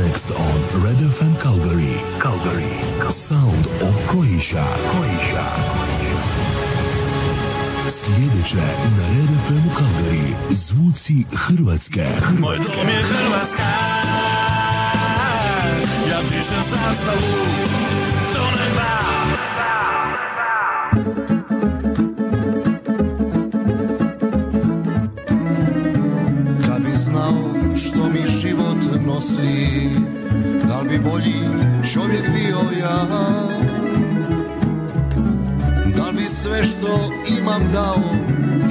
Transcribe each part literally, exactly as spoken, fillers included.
Next on Red F M Calgary, Calgary, Sound of Croatia, Croatia. Sljedeće na Red F M Calgary, zvuci Hrvatske. Moj dom je Hrvatska, ja pišem zastavu, do neba. Da li bi bolji čovjek bio ja? Da li bi sve što imam dao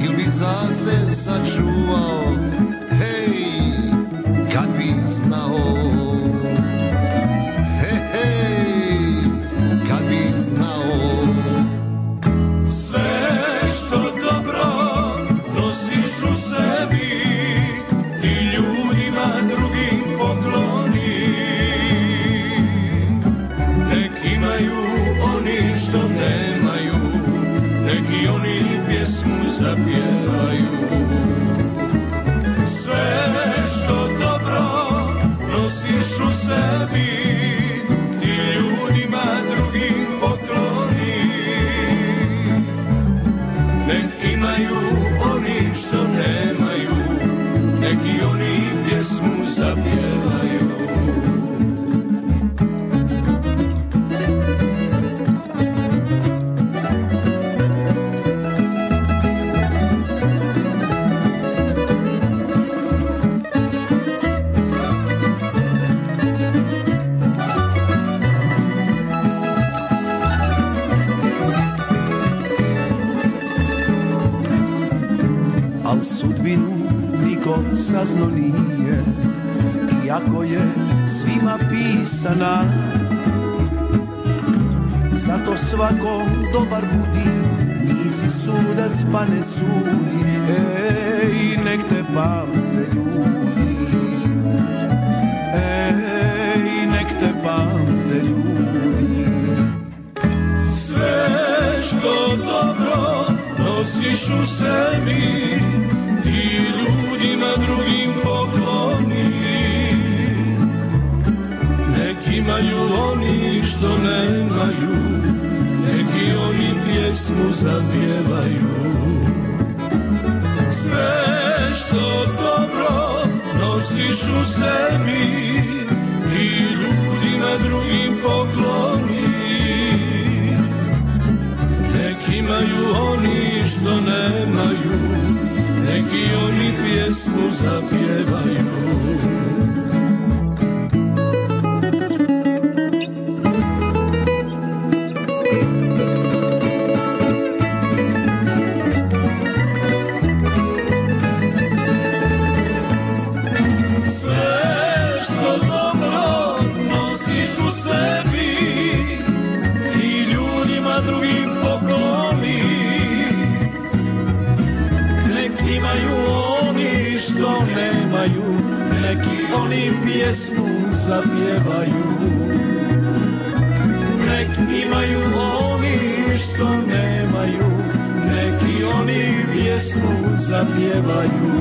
ili bi zase sačuvao? Hej, kad bi znao. Hej, hej, kad bi znao. Sve što dobro nosiš u sebi, ti ljudima drugim poklon. Što nemaju, neki oni pjesmu zapjevaju. Sve što dobro nosiš u sebi, ti ljudima drugim pokloni. Nek imaju oni što nemaju, neki oni pjesmu zapjevaju. Sazno nije, iako je svima pisana. Zato svako dobar budi, nisi sudac pa ne sudi. Ej, nek te pamte ljudi, ej, nek te pamte ljudi. Sve što dobro nosiš u sebi, ti ljudima drugim pokloni. Nek imaju oni što nemaju, neki oni pjesmu zapjevaju. Sve što dobro nosiš u sebi, ti ljudima drugim pokloni. Nek imaju oni što nemaju, neki oni pjesmu zapjevaju. Sve što dobro nosiš u sebi, ti ljudima drugim pokloni. Imaju oni što nemaju, neki oni pjesmu zapjevaju. Nek imaju oni što nemaju, neki oni pjesmu zapjevaju.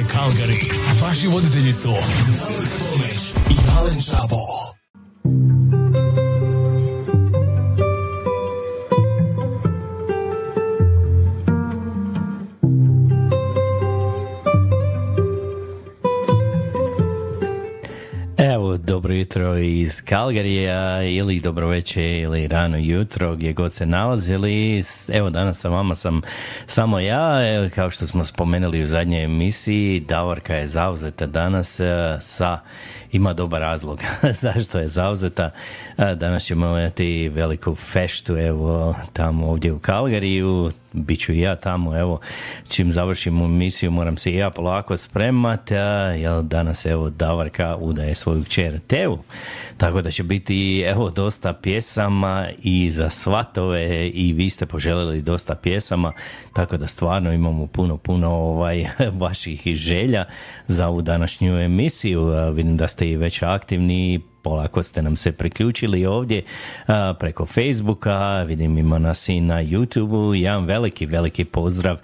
Osijek, Calgary. Vaši voditelji su Malen Tomeć i Alen Čabo. Evo, dobro jutro iz Calgaryja ili dobro večer ili rano jutro gdje god se nalazili. Evo, danas sa vama sam samo ja. Evo, kao što smo spomenuli u zadnjoj emisiji, Davorka je zauzeta danas sa, ima dobar razlog zašto je zauzeta. Danas ćemo imati veliku feštu, evo, tamo ovdje u Calgaryju. Bit ću ja tamo, evo, čim završim emisiju moram se ja polako spremat, jer danas, evo, Davorka udaje svoju kćer Tevu, tako da će biti, evo, dosta pjesama i za svatove i vi ste poželjeli dosta pjesama, tako da stvarno imamo puno, puno ovaj, vaših želja za ovu današnju emisiju. Vidim da ste i već aktivni, polako ste nam se priključili ovdje a, preko Facebooka, vidim ima nas i na YouTubeu. Jedan veliki, veliki pozdrav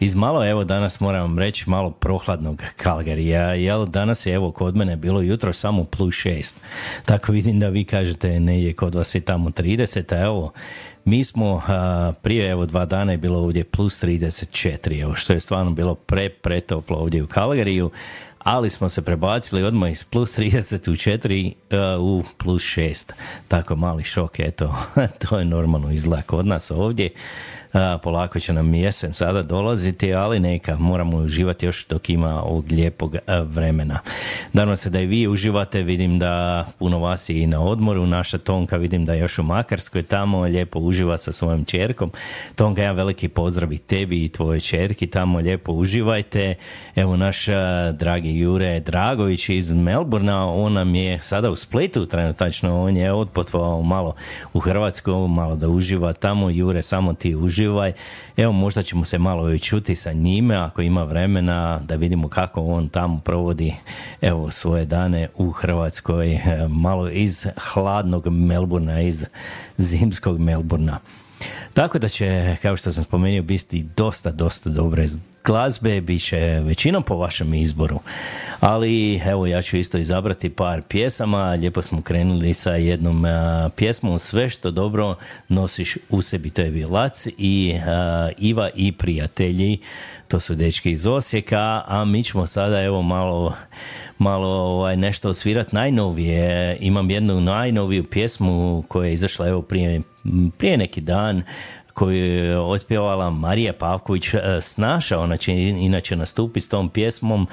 iz malo, evo, danas moram reći malo prohladnog Calgaryja, jer danas je, evo, kod mene bilo jutro samo plus šest, tako vidim da vi kažete negdje kod vas je tamo trideset, a evo, mi smo a, prije, evo, dva dana je bilo ovdje plus trideset četiri, evo, što je stvarno bilo pre, pretoplo ovdje u Calgaryju. Ali smo se prebacili odmah iz plus trideset u četiri uh, u plus šest. Tako mali šok, eto, to je normalno izgleda kod nas ovdje. Uh, polako će nam jesen sada dolaziti, ali neka, moramo uživati još dok ima ovog lijepog uh, vremena. Nadam se da i vi uživate, vidim da puno vas je i na odmoru. Naša Tonka vidim da je još u Makarskoj tamo, lijepo uživa sa svojom čerkom. Tonka, ja veliki pozdrav i tebi i tvojoj čerki tamo, lijepo uživajte. Evo, naš uh, dragi Jure Dragović iz Melbournea, on nam je sada u Splitu trenutačno, on je otputovao malo u Hrvatsku, malo da uživa tamo. Jure, samo ti uživaj, evo, možda ćemo se malo čuti sa njime ako ima vremena, da vidimo kako on tamo provodi, evo, svoje dane u Hrvatskoj, malo iz hladnog Melbournea, iz zimskog Melbournea. Tako da će, kao što sam spomenuo, biti dosta, dosta dobre glazbe, bit će većinom po vašem izboru, ali evo, ja ću isto izabrati par pjesama. Lijepo smo krenuli sa jednom a, pjesmom, Sve što dobro nosiš u sebi, to je Vilac i a, Iva i prijatelji, to su dečki iz Osijeka, a mi ćemo sada, evo, malo, malo ovaj, nešto osvirati najnovije. Imam jednu najnoviju pjesmu koja je izašla, evo, prije, prije neki dan, koju je otpjevala Marija Pavković Snaša. Ona će inače nastupiti s tom pjesmom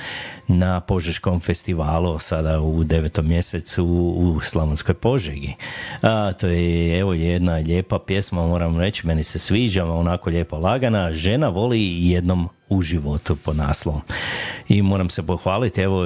na Požeškom festivalu sada u devetom mjesecu u Slavonskoj Požegi. A, to je, evo, jedna lijepa pjesma, moram reći, meni se sviđa, onako lijepo lagana. Žena voli jednom u životu, po naslovu. I moram se pohvaliti, evo,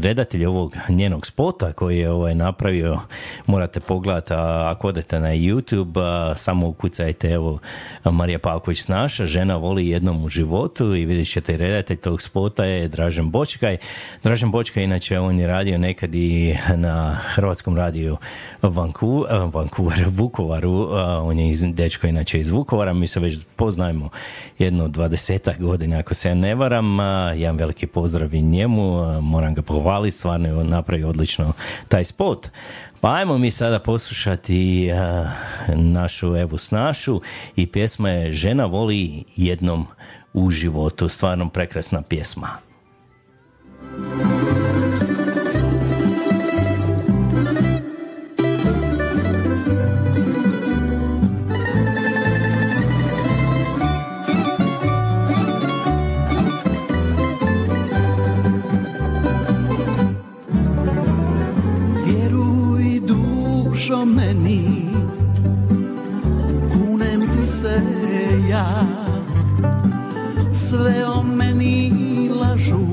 redatelj ovog njenog spota koji je ovaj napravio, morate pogledati, ako odete na YouTube, a, samo ukucajte, evo, Marija Pavković Snaša, Žena voli jednom u životu, i vidjet ćete, redatelj tog spota je Dražen Bočkaj. Dražen Bočkaj, inače, on je radio nekad i na Hrvatskom radiju Vanku, Vankuvar, Vukovaru, a, on je iz, dečko inače iz Vukovara, mi se već poznajemo jedno dvadeset godina, ako se ja ne varam. Jedan veliki pozdrav i njemu, moram ga pohvaliti, stvarno je napravio odlično taj spot. Pa ajmo mi sada poslušati uh, našu Evu Snašu i pjesma je Žena voli jednom u životu, stvarno prekrasna pjesma. Meni kunem ti se ja, sve o meni lažu,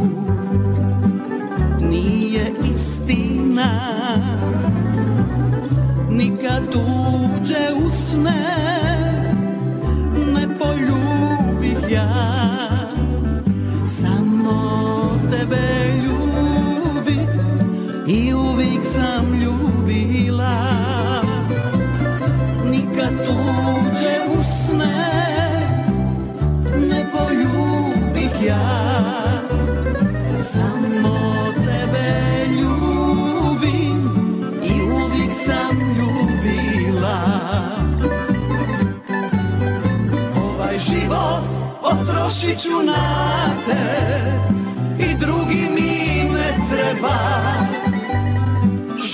nije istina, nikad tuđe usne ne poljubih ja, samo tebe ljubih i uvijek sam ljubila. Nikad tuđe usne ne poljubi trošit ću na te i drugi mi ne treba.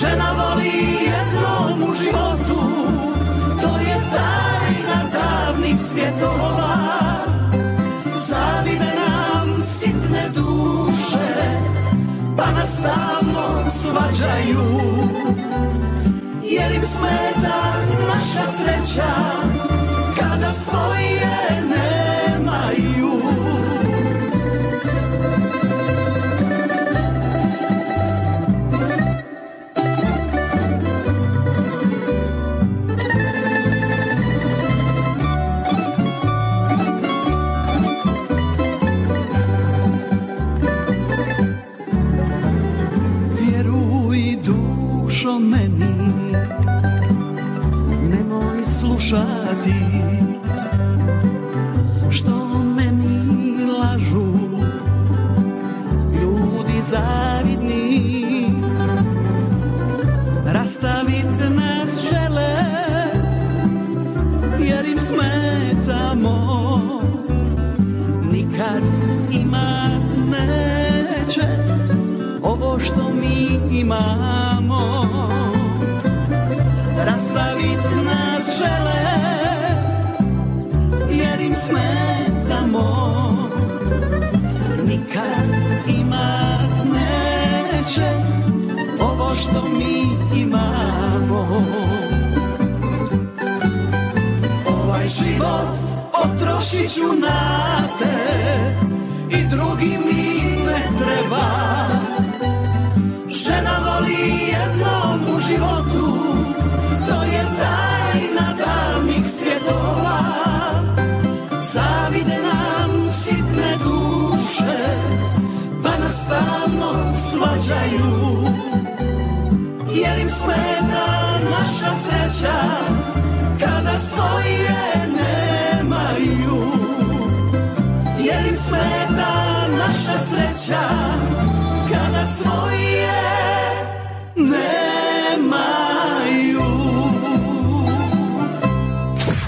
Žena voli jednom u životu, to je tajna davnih svjetova. Zavide nam sitne duše, pa nas stalno svađaju. Jer im smeta naša sreća, kada svoje nemaju. Što meni lažu ljudi zavidni, rastavit nas žele jer im smetamo. Nikad imat neće ovo što mi imamo. Rastavit nas žele jer im smetamo. Nikad imat neće ovo što mi imamo. Ovaj život potrošit ću na te i drugi mi ne treba. Žena voli jednom u životu, to je tajna davnih svjetova. Zavide nam sitne duše, pa nas stalno svađaju. Jer im smeta naša sreća, kada svoje nemaju. Jer im smeta naša sreća, kada svoje nemaju.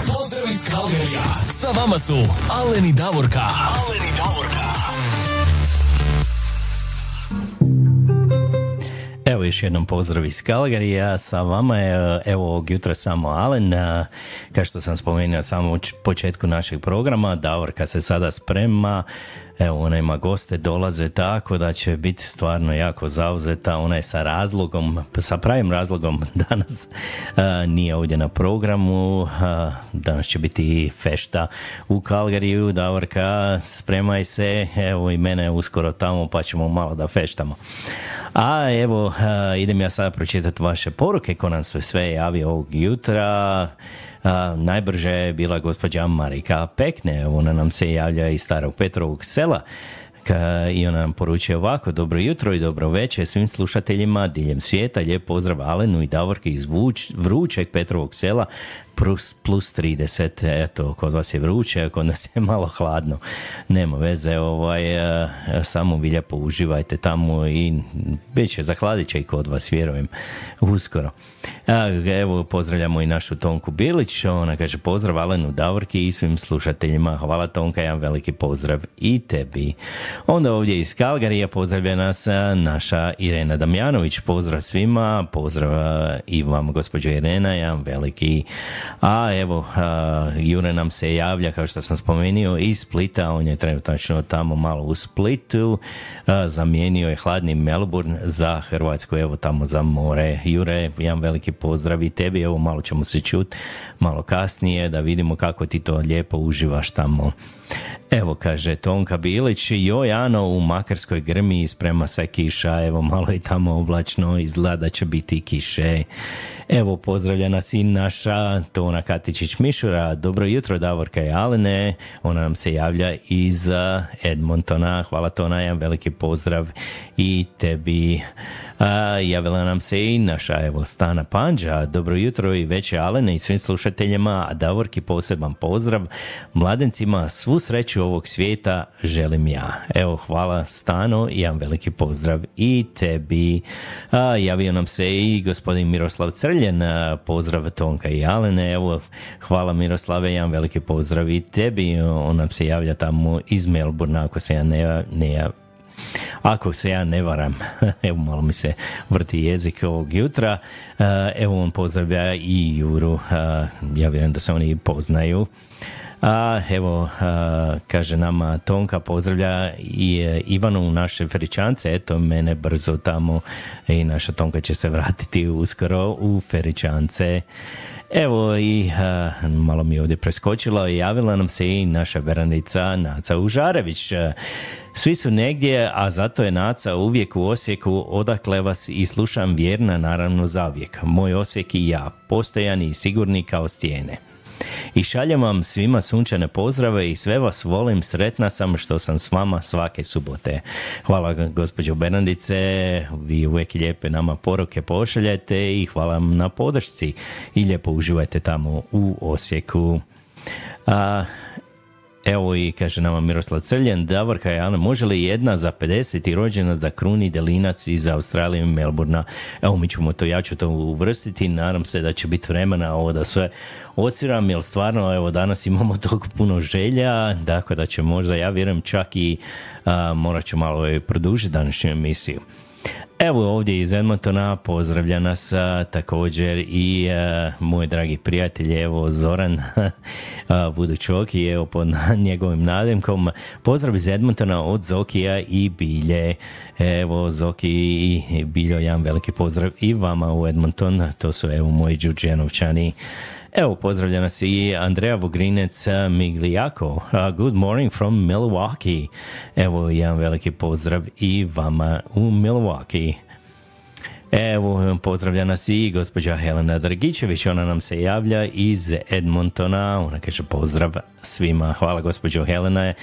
Pozdrav iz Calgaryja. Sa vama su Alen i Davorka. Alen i Davorka. Evo još jednom pozdrav iz Calgaryja. Sa vama je, evo, ovog jutra samo Alen. Kao što sam spomenuo samo u početku našeg programa, Davorka se sada sprema. Evo, ona ima goste, dolaze, tako da će biti stvarno jako zauzeta. Ona je sa razlogom, sa pravim razlogom danas uh, nije ovdje na programu. Uh, danas će biti fešta u Calgaryju. Davorka, spremaj se, evo i mene uskoro tamo, pa ćemo malo da feštamo. A evo, uh, idem ja sada pročitati vaše poruke, ko nam sve sve javi ovog jutra. Uh, najbrže je bila gospođa Marika Pekne, ona nam se javlja iz starog Petrovog sela Ka, i ona nam poručuje ovako: dobro jutro i dobro večer svim slušateljima diljem svijeta, lijep pozdrav Alenu i Davorki iz Vuč, vrućeg Petrovog sela, plus, plus trideset, eto, kod vas je vruće, kod nas je malo hladno, nema veze, ovaj, samo vi lijepo uživajte tamo i bit će, zahladit će i kod vas, vjerujem, uskoro. Evo, pozdravljamo i našu Tonku Bilić, ona kaže: pozdrav Alenu, Davorki i svim slušateljima. Hvala Tonka, jedan veliki pozdrav i tebi. Onda ovdje iz Calgaryja pozdravlja nas naša Irena Damjanović, pozdrav svima, pozdrav i vam gospođo Irena, jedan veliki. A evo, uh, Jure nam se javlja, kao što sam spomenuo, iz Splita, on je trenutno tamo malo u Splitu, uh, zamijenio je hladni Melbourne za Hrvatsku, evo tamo za more. Jure, jedan veliki pozdrav i tebi, evo malo ćemo se čuti malo kasnije da vidimo kako ti to lijepo uživaš tamo. Evo, kaže Tonka Bilić, joj Ano, u Makarskoj grmi i sprema se kiša, evo malo je tamo oblačno, izgleda da će biti kiše. Evo, pozdravlja nas i naša Tona Katičić Mišura, dobro jutro Davorka i Alene, ona nam se javlja iz Edmontona, hvala Tona, jedan veliki pozdrav i tebi. A, javila nam se i naša evo Stana Panđa. Dobro jutro i veće Alene i svim slušateljima, a Davorki poseban pozdrav. Mladencima svu sreću ovog svijeta želim ja. Evo hvala Stano i jedan veliki pozdrav i tebi. A, javio nam se i gospodin Miroslav Crljen. A, pozdrav Tonka i Alene. Evo hvala Miroslave, jedan veliki pozdrav i tebi. On nam se javlja tamo iz Melbourne, ako se ja ne, ne ja Ako se ja ne varam, evo malo mi se vrti jezik ovog jutra, evo on pozdravlja i Juru, ja vjerujem da se oni poznaju. A evo, a, kaže nama Tonka, pozdravlja i Ivanu u naše Feričance, eto mene brzo tamo i naša Tonka će se vratiti uskoro u Feričance. Evo i a, malo mi je ovdje preskočila, javila nam se i naša Veranica Naca Užarević. Svi su negdje, a zato je Naca uvijek u Osijeku, odakle vas i slušam vjerna naravno zavijek. Moj Osijek i ja, postojani i sigurni kao stijene. I šaljem vam svima sunčane pozdrave i sve vas volim, sretna sam što sam s vama svake subote. Hvala gospođo Bernardice, vi uvijek lijepe nama poruke pošaljete i hvala vam na podršci i lijepo uživajte tamo u Osijeku. A, evo i kaže nama Miroslav Crljen, Davorka i Ana, može li jedna za pedeset i rođena za kruni delinac iz Australije i Melbourna? Evo mi ćemo to, ja ću to uvrstiti, nadam se da će biti vremena ovo da sve odsviram, jer stvarno evo danas imamo toliko puno želja, tako da će možda, ja vjerujem čak i a, morat ću malo produžiti današnju emisiju. Evo ovdje iz Edmontona pozdravlja nas a, također i a, moj dragi prijatelj evo Zoran Vudučoki, evo pod njegovim nadimkom. Pozdrav iz Edmontona od Zokija i Bilje. Evo Zoki i Biljo, jedan veliki pozdrav i vama u Edmonton, to su evo moji Đuđenovčani. Evo pozdravlja nas i Andreja Vogrinec Miglijako. Uh, good morning from Milwaukee. Evo jedan veliki pozdrav i vama u Milwaukee. Evo pozdravlja nas i gospođa Helena Dragičević, ona nam se javlja iz Edmontona, ona kaže pozdrav svima. Hvala gospođo Helena,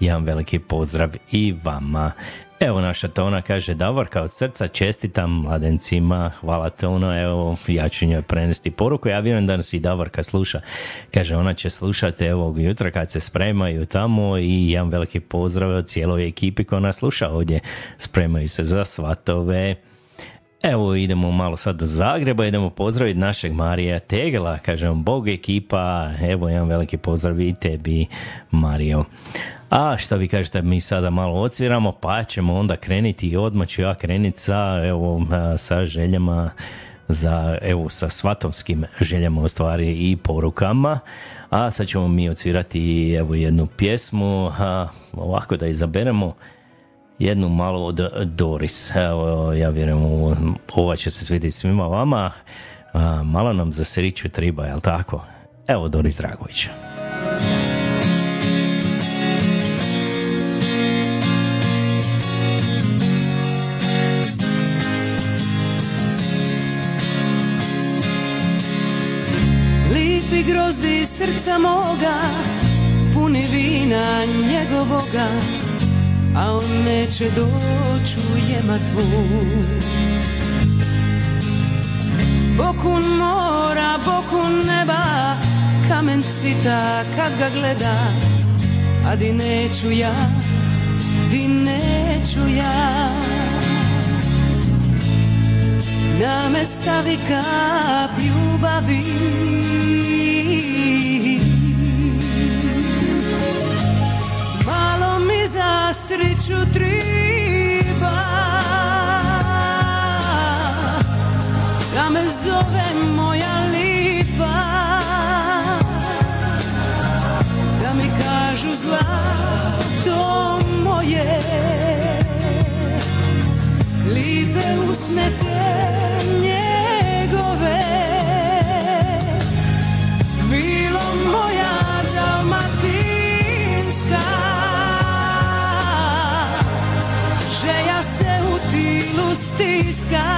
jedan veliki pozdrav i vama. Evo naša Tona kaže, Davorka od srca čestitam mladencima. Hvala Tono, evo ja ću njoj prenesti poruku, ja vjerujem da nas i Davorka sluša. Kaže, ona će slušati evo jutra kad se spremaju tamo i jedan veliki pozdrav od cijeloj ekipi koja nas sluša ovdje. Spremaju se za svatove. Evo idemo malo sad do Zagreba, idemo pozdraviti našeg Marija Tegela, kaže on, Bog ekipa, evo jedan veliki pozdrav i tebi Mario. A šta vi kažete, mi sada malo odsviramo pa ćemo onda kreniti i odmah ću ja krenuti sa, evo, sa željama, za, evo, sa svatovskim željama u stvari i porukama. A sad ćemo mi odsvirati evo, jednu pjesmu, a, ovako da izaberemo jednu malo od Doris. Evo, ja vjerujem ova će se svidjeti svima vama, a, malo nam za sreću triba, jel tako? Evo Doris Dragović. Grozdi srca moga, puni vina njegovoga, a on neće doći u jematvu. Bokun mora, bokun neba, kamen cvita kad ga gleda, a di neću ja, di neću ja. Na me stavi kap ljubavi, malo mi za sreću triba, da me zove moja lipa, da mi kažu zlato moje, lipe usne te njegove. Bilo moja dalmatinska, že ja se u tilu stiska,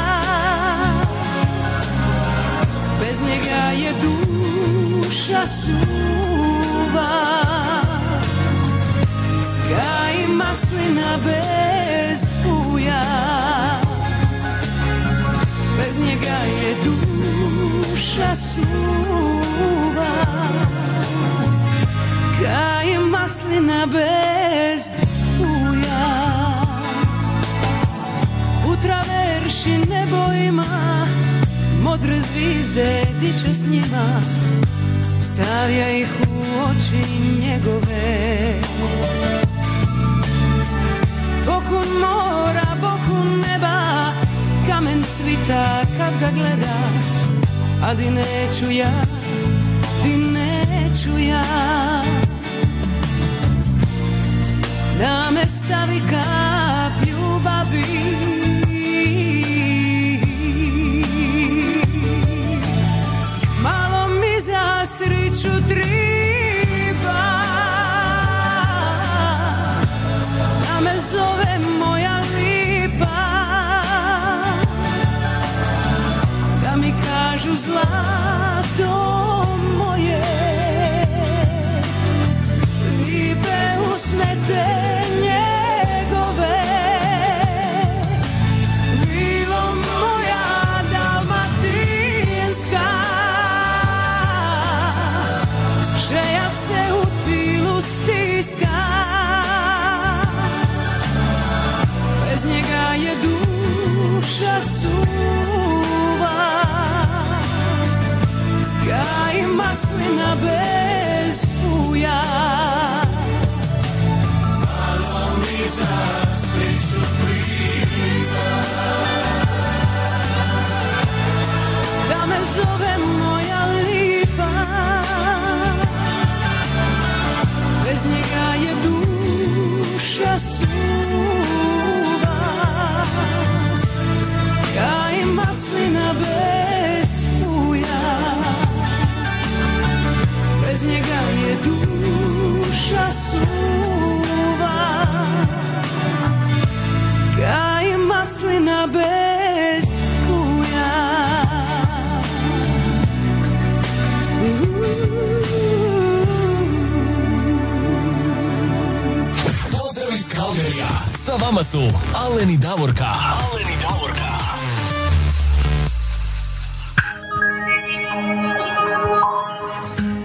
bez njega je duša suva, kaj maslina bez uja. nema bez uja. U traverši nebo ima modre zvizde, ti će s njima, stavlja ih u oči njegove. Bokun mora, bokun neba, kamen cvita kad ga gleda, a di neću ja, di neću ja. Da me stavi kap ljubavi, malo mi za sreću triba, da me zove moja lipa, da mi kažu zlato moje, lipe usne te maslina bez puja. Malo mi za sreću triba, da me zove moja lipa, bez njega je duša suva, ja i maslina bez. Bez njega je duša suva, ka i maslina bez kuja. Pozdrav iz Calgaryja, sa vama su Alen i Davorka. Alen i Davorka.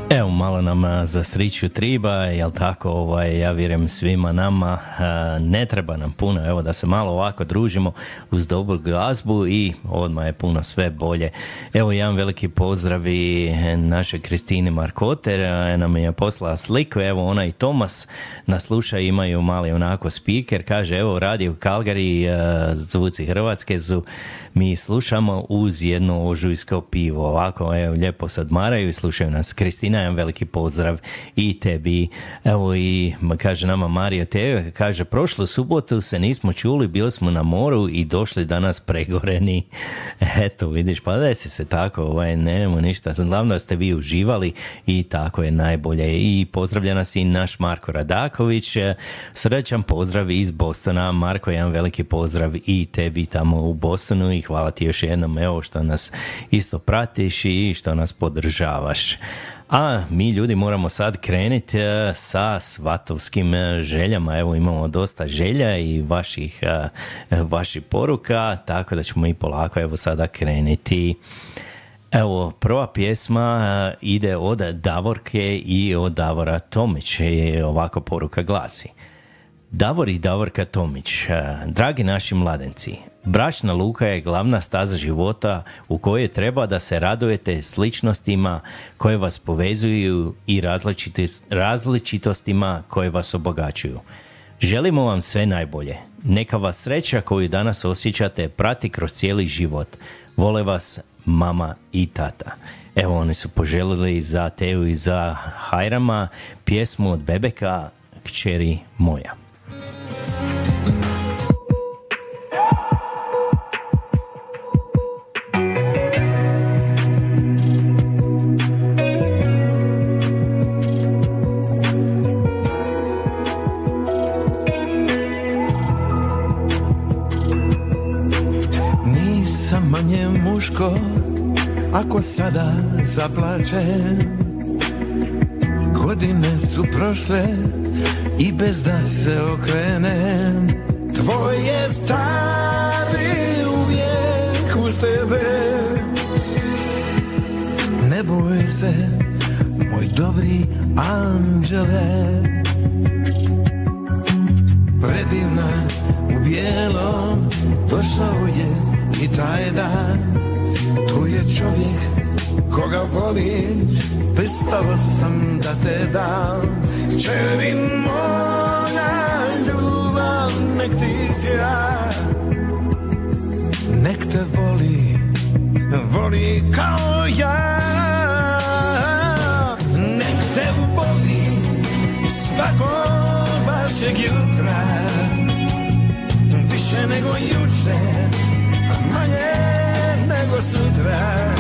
Evo, malo nam za sreću triba, jel tako, ovaj, ja vjerujem svima nama, ne treba nam puno, evo da se malo ovako družimo uz dobru glazbu i odmah je puno sve bolje. Evo jedan veliki pozdrav i naše Kristine Markoter, nam je poslala sliku, evo ona i Tomas nas sluša, imaju mali onako speaker, kaže evo radio Calgary, zvuci Hrvatske su, mi slušamo uz jedno ožujsko pivo, ovako evo, lijepo se odmaraju i slušaju nas. Kristina, jedan veliki pozdrav i tebi. Evo i kaže nama Mario Teo, kaže prošlu subotu se nismo čuli, bili smo na moru i došli danas pregoreni. Eto, vidiš, pa desi se tako, ovaj, nemamo ništa, glavno ste vi uživali i tako je najbolje. I pozdravlja nas i naš Marko Radaković, srećan pozdrav iz Bostona. Marko, jedan veliki pozdrav i tebi tamo u Bostonu i hvala ti još jednom, evo, što nas isto pratiš i što nas podržavaš. A mi ljudi moramo sad krenuti sa svatovskim željama, evo imamo dosta želja i vaših, vaših poruka, tako da ćemo i polako evo sada krenuti. Evo, prva pjesma ide od Davorke i od Davora Tomić, ovako poruka glasi. Davor i Davorka Tomić, dragi naši mladenci, bračna luka je glavna staza života u kojoj treba da se radujete sličnostima koje vas povezuju i različitostima koje vas obogaćuju. Želimo vam sve najbolje. Neka vas sreća koju danas osjećate prati kroz cijeli život. Vole vas mama i tata. Evo, oni su poželili za Teu i za Hajrama pjesmu od Bebeka Kćeri moja. Ako sada zaplačem, godine su prošle i bez da se okrenem. Tvoje stari uvijek uz tebe, ne boj se moj dobri anđele. predivna u bijelom, došao je i taj dan. Tu je čovjek koga volim, pristao sam da te dam. Čeri moja ljubav, nek ti sja, nek te voli, voli kao ja. Nek te voli svakog vašeg jutra, više nego juče, a manje nego sutra.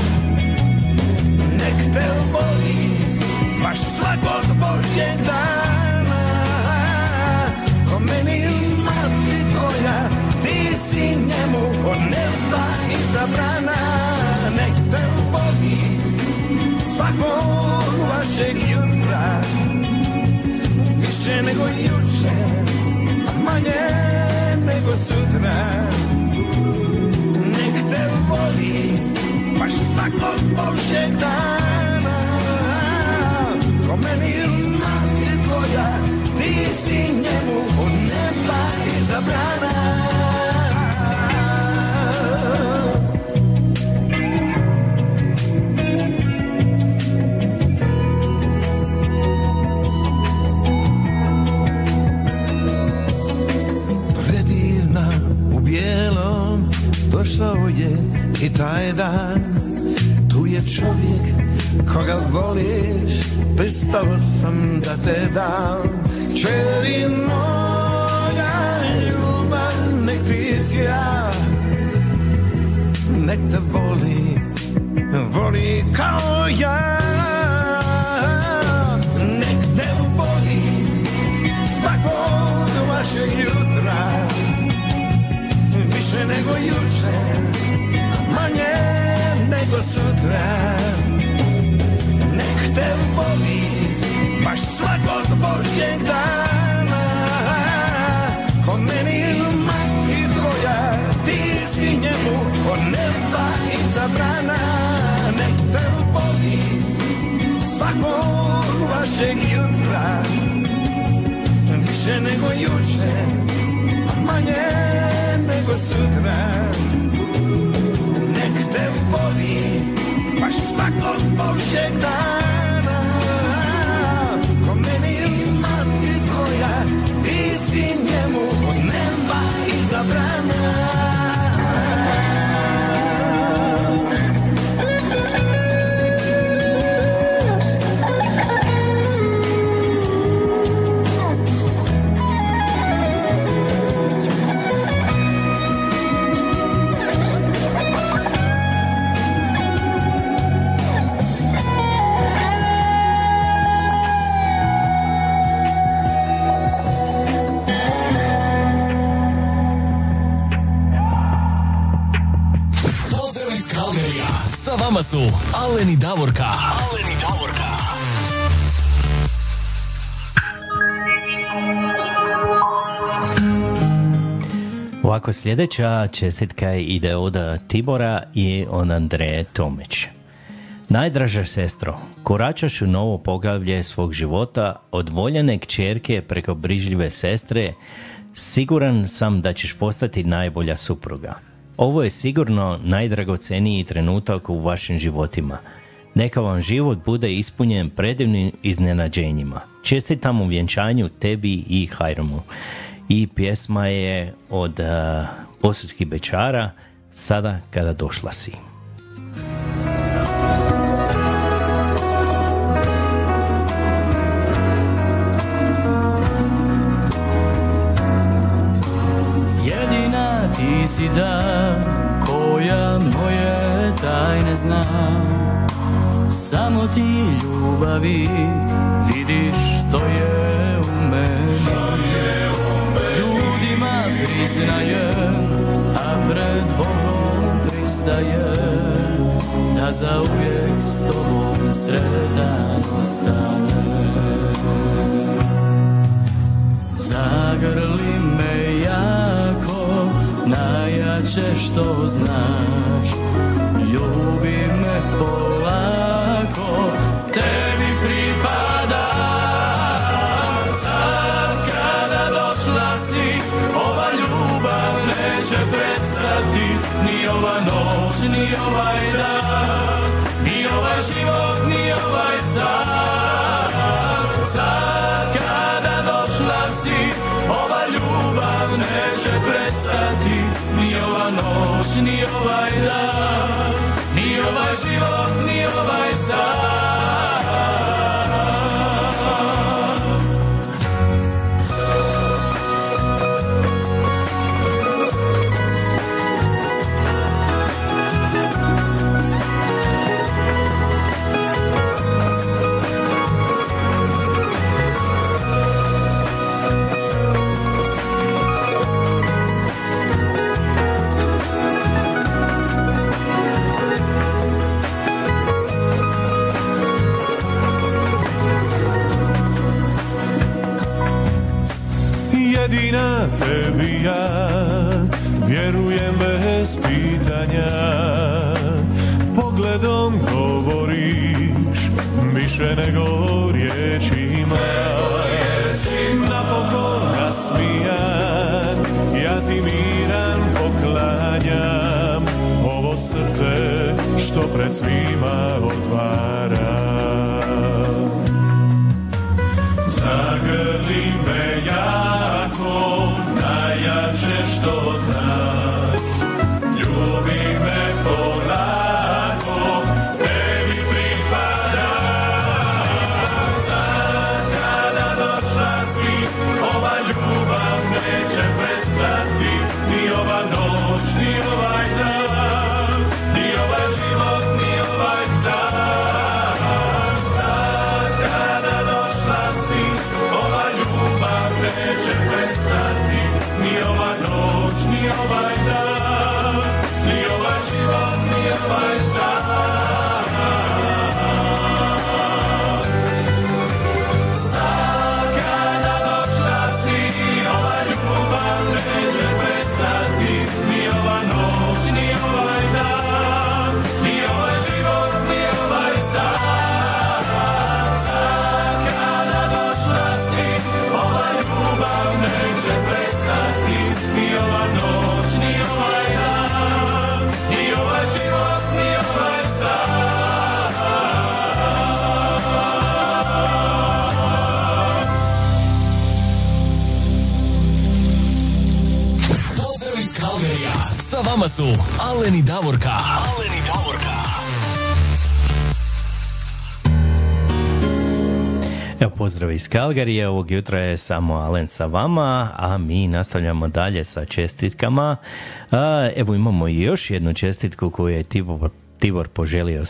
Nek te voli baš svakog božjeg dana, ko meni mati tvoja, ti si njemu od neba izabrana. Nek te voli svakog vašeg jutra, više nego juče, manje nego sutra. Nek te voli baš svakog božjeg dana, ko meni mati tvoja, ti si njemu od neba izabrana. Predivna u bijelom, došao je i taj dan. Tu je čovjek koga voliš, pristao sam da te dam. Čeri moja ljubav, nek ti sja, nek te voli, voli kao ja. Nek te voli svakog vašeg jutra, više nego juče, manje nego sutra. Nek te voli baš svakog božjeg dana, ko meni mati tvoja, ti si njemu od neba izabrana. Nek te voli svakog vašeg jutra, više nego juče, manje nego sutra. Nek te voli baš svakog božjeg dana, ti si njemu od neba izabrana. Vama su Alen i Davorka. Alen i Davorka. Ovako, sljedeća čestitka ide od Tibora i od Andreje Tomić. Najdraža sestro, koračaš u novo poglavlje svog života, od voljene kćerke preko brižljive sestre, siguran sam da ćeš postati najbolja supruga. Ovo je sigurno najdragoceniji trenutak u vašim životima. Neka vam život bude ispunjen predivnim iznenađenjima. Čestitam u vjenčanju tebi i Hajromu. I pjesma je od uh, Posudskih bečara, Sada kada došla si. Ti si ta koja moje tajne zna, samo ti ljubavi vidiš što je u meni. Ljudima priznajem, a pred Bogom pristajem, da zauvijek s tobom sretan ostanem. Zagrli me jako, najjače što znaš, ljubi me polako, tebi pripada. Sad kada došla si, nic, ni ova noć, ni ovaj dan, ni ovaj život, ni ovaj san. Sad kada došla si, ova ljubav neće prestati, ni ova noć, ni ovaj dan, ni ovaj život, ni ovaj san. Jedina tebi ja vjerujem bez pitanja, pogledom govoriš više nego riječima. Napokon nasmijan ja ti miran poklanjam, ovo srce što pred svima otvaram. Zagrli me jako, najjače što znaš. Ljubi me polako, tebi pripadam. Sad kada došla si, ova ljubav neće prestati, ni ova noć, ni ovaj dan, ni ovaj život, ni ovaj sad. Neće prestati, ni ova noć, ni ovaj dan, ni ovaj život, ni ovaj san. Sad kada došla si, ova ljubav neće prestati, ni ova noć, ni ovaj dan, ni ovaj život, ni ovaj san. Neće prestati, ni ova noć, ni ovaj dan, ni ovaj život, ni ovaj san. Pozdrav iz Calgaryja, sa vama su Alen i Davorka. Alen i Davorka. Evo, pozdrav iz Calgaryja, ovog jutra je samo Alen sa vama, a mi nastavljamo dalje sa čestitkama. Evo imamo još jednu čestitku koju je Tibor, Tibor poželio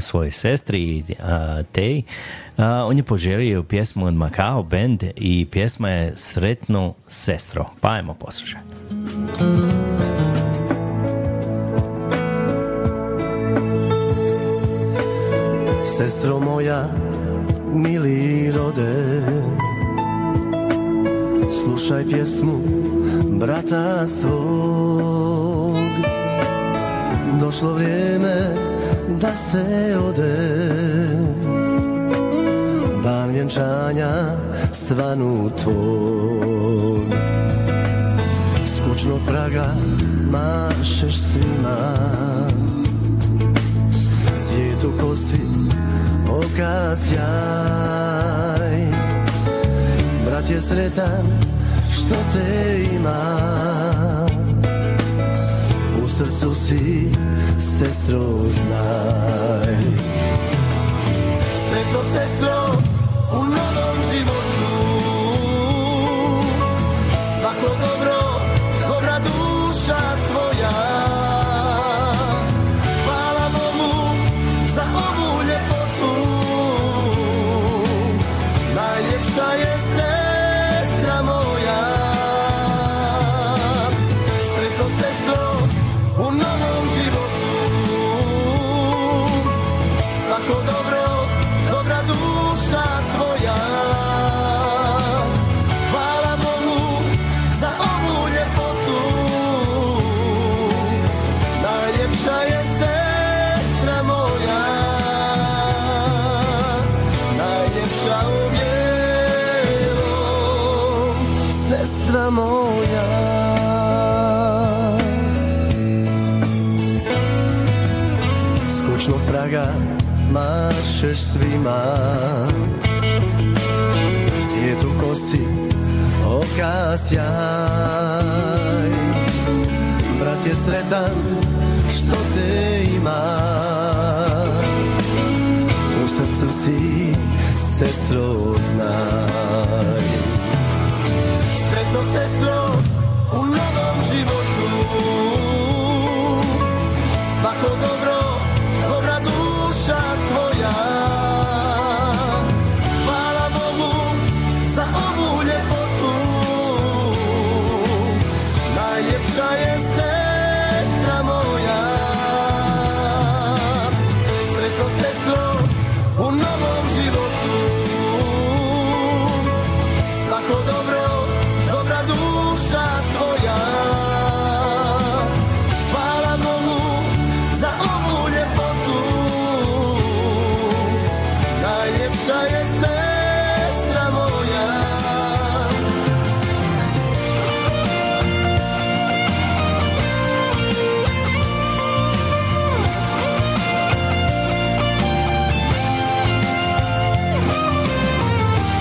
svojoj sestri Tej. On je poželio pjesmu od Macau Band i pjesma je Sretno sestro. Pa ajmo poslušati. Sestro moja, mili rode, slušaj pjesmu brata svog. Došlo vrijeme da se ode, dan vjenčanja svanu tvoj. S kućnog praga mašeš svima, cvijetu kosi okas jaj. Brat je sretan što te ima, u srcu si, sestro, znaj. Sretno sestro u novom životu, svako dobro, dobra duša tvoja. Moja mračnog praga mašeš svima. Cvijet u kosi okasjaj, brat je sretan što te ima. U srcu si, sestro, znaj. Sretno, sestro, u novom životu. Svako dobro, dobra duša tvoja. Hvala Bogu za ovu ljepotu. Najljepša je sestra moja. Sretno, sestro, u novom životu. Svako dobro, dobra duša tvoja. Hvala Bogu za ovu ljepotu. Najljepša je sestra moja.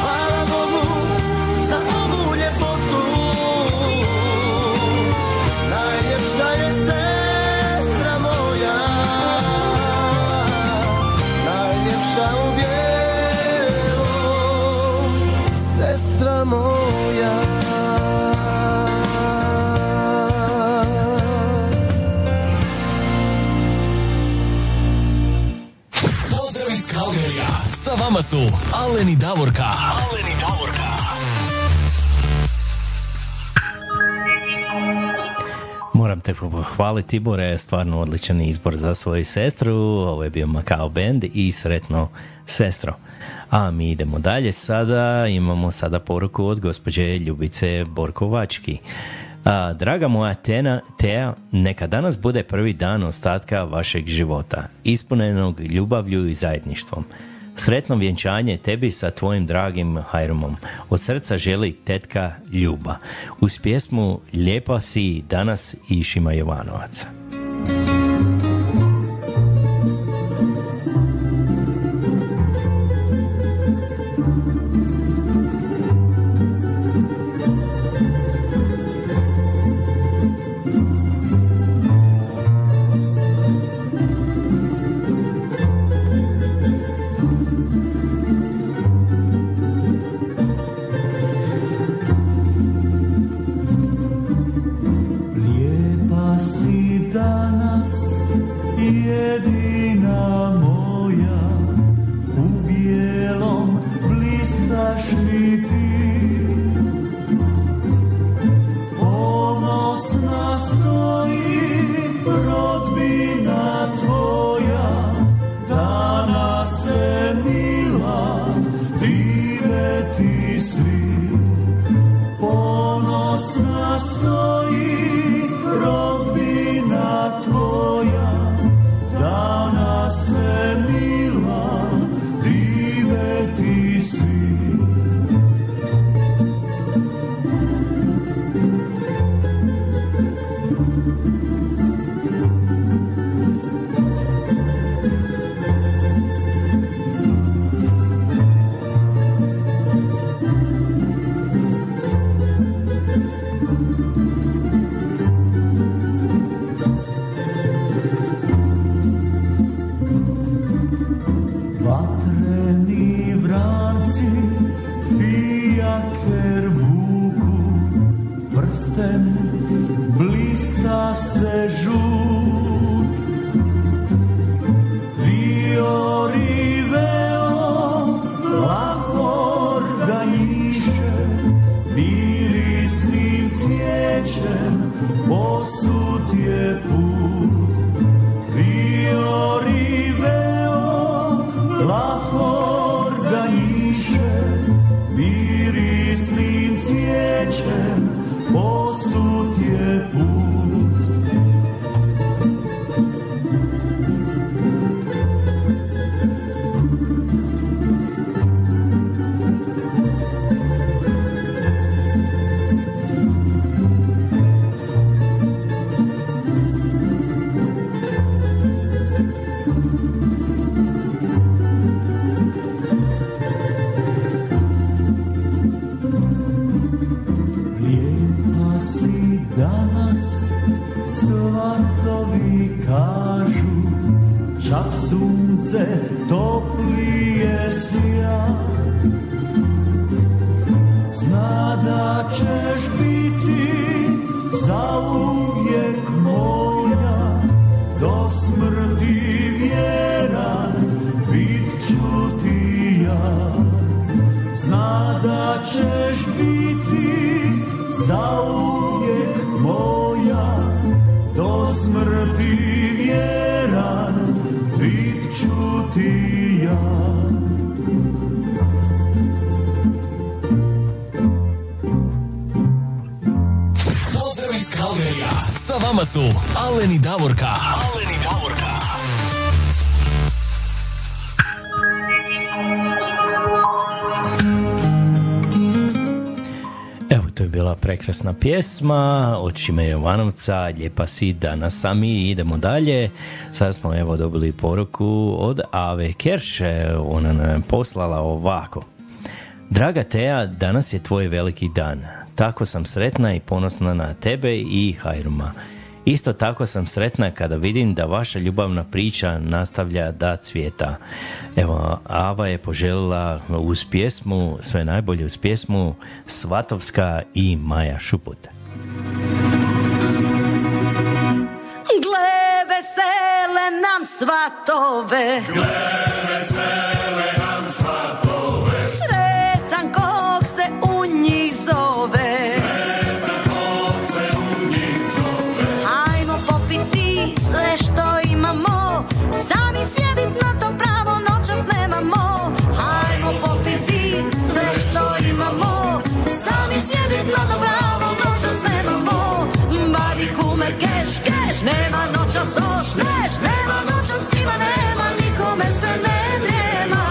Hvala Bogu za ovu ljepotu. Najljepša je sestra moja. Najljepša u bijelom, sestra moja. Pozdrav iz Calgaryja. Sa vama su Alen i Davorka. Alen i Davorka. Moram te pohvaliti, Tibore, stvarno odličan izbor za svoju sestru. Ovo je bio Macau Band i Sretno sestro. A mi idemo dalje sada, imamo sada poruku od gospođe Ljubice Borkovački. A, draga moja Tena, Teja, neka danas bude prvi dan ostatka vašeg života, ispunenog ljubavlju i zajedništvom. Sretno vjenčanje tebi sa tvojim dragim Hajromom. Od srca želi tetka Ljuba. Uz pjesmu Lijepa si danas i Šima Jovanovaca. Stoji rodbina tvoja, dana kažu, čak sunce toplije sija, zna da ćeš biti zauvijek moja, do smrti vjeran bit ću ti ja. Zna da ćeš biti zauvijek moja, do smrti vjeran bit ću ti ja. Pozdrav iz Calgaryja, sa vama su Alen i Davorka. Alen i Davorka. To je bila prekrasna pjesma od Šime Jovanovca, Lijepa si danas sami. Idemo dalje. Sad smo evo dobili poruku od Ave Kerše. Ona nam je poslala ovako: Draga Teja, danas je tvoj veliki dan. Tako sam sretna i ponosna na tebe i Hajruma. Isto tako sam sretna kada vidim da vaša ljubavna priča nastavlja da cvjeta. Evo, Ava je poželjela uz pjesmu, sve najbolje uz pjesmu Svatovska i Maja Šuput. Gle vesele nam svatove, gle vesele nam svatove, sretan kog se u njih zove. Nema noća soš, neš, nema noća svima, nema nikome se ne nema.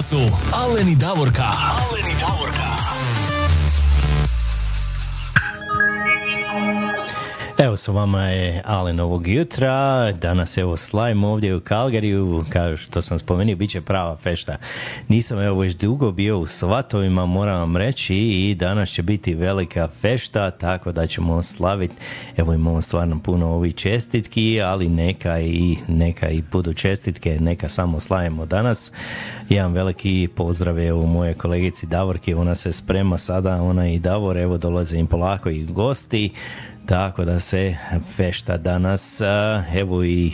nama su Alen i Davorka. Alen i Davorka. Evo sa vama je Alen ovog jutra. Danas evo slajmo ovdje u Calgaryju. Kao što sam spomenuo, bit će prava fešta. Nisam evo već dugo bio u svatovima, moram vam reći, i danas će biti velika fešta, tako da ćemo slaviti. Evo imamo stvarno puno ovih čestitki, ali neka i, neka i budu čestitke, neka samo slavimo danas. Jedan veliki pozdrav evo moje kolegici Davorki, ona se sprema sada, ona i Davor, evo dolaze im polako i gosti. Tako da se fešta danas, evo i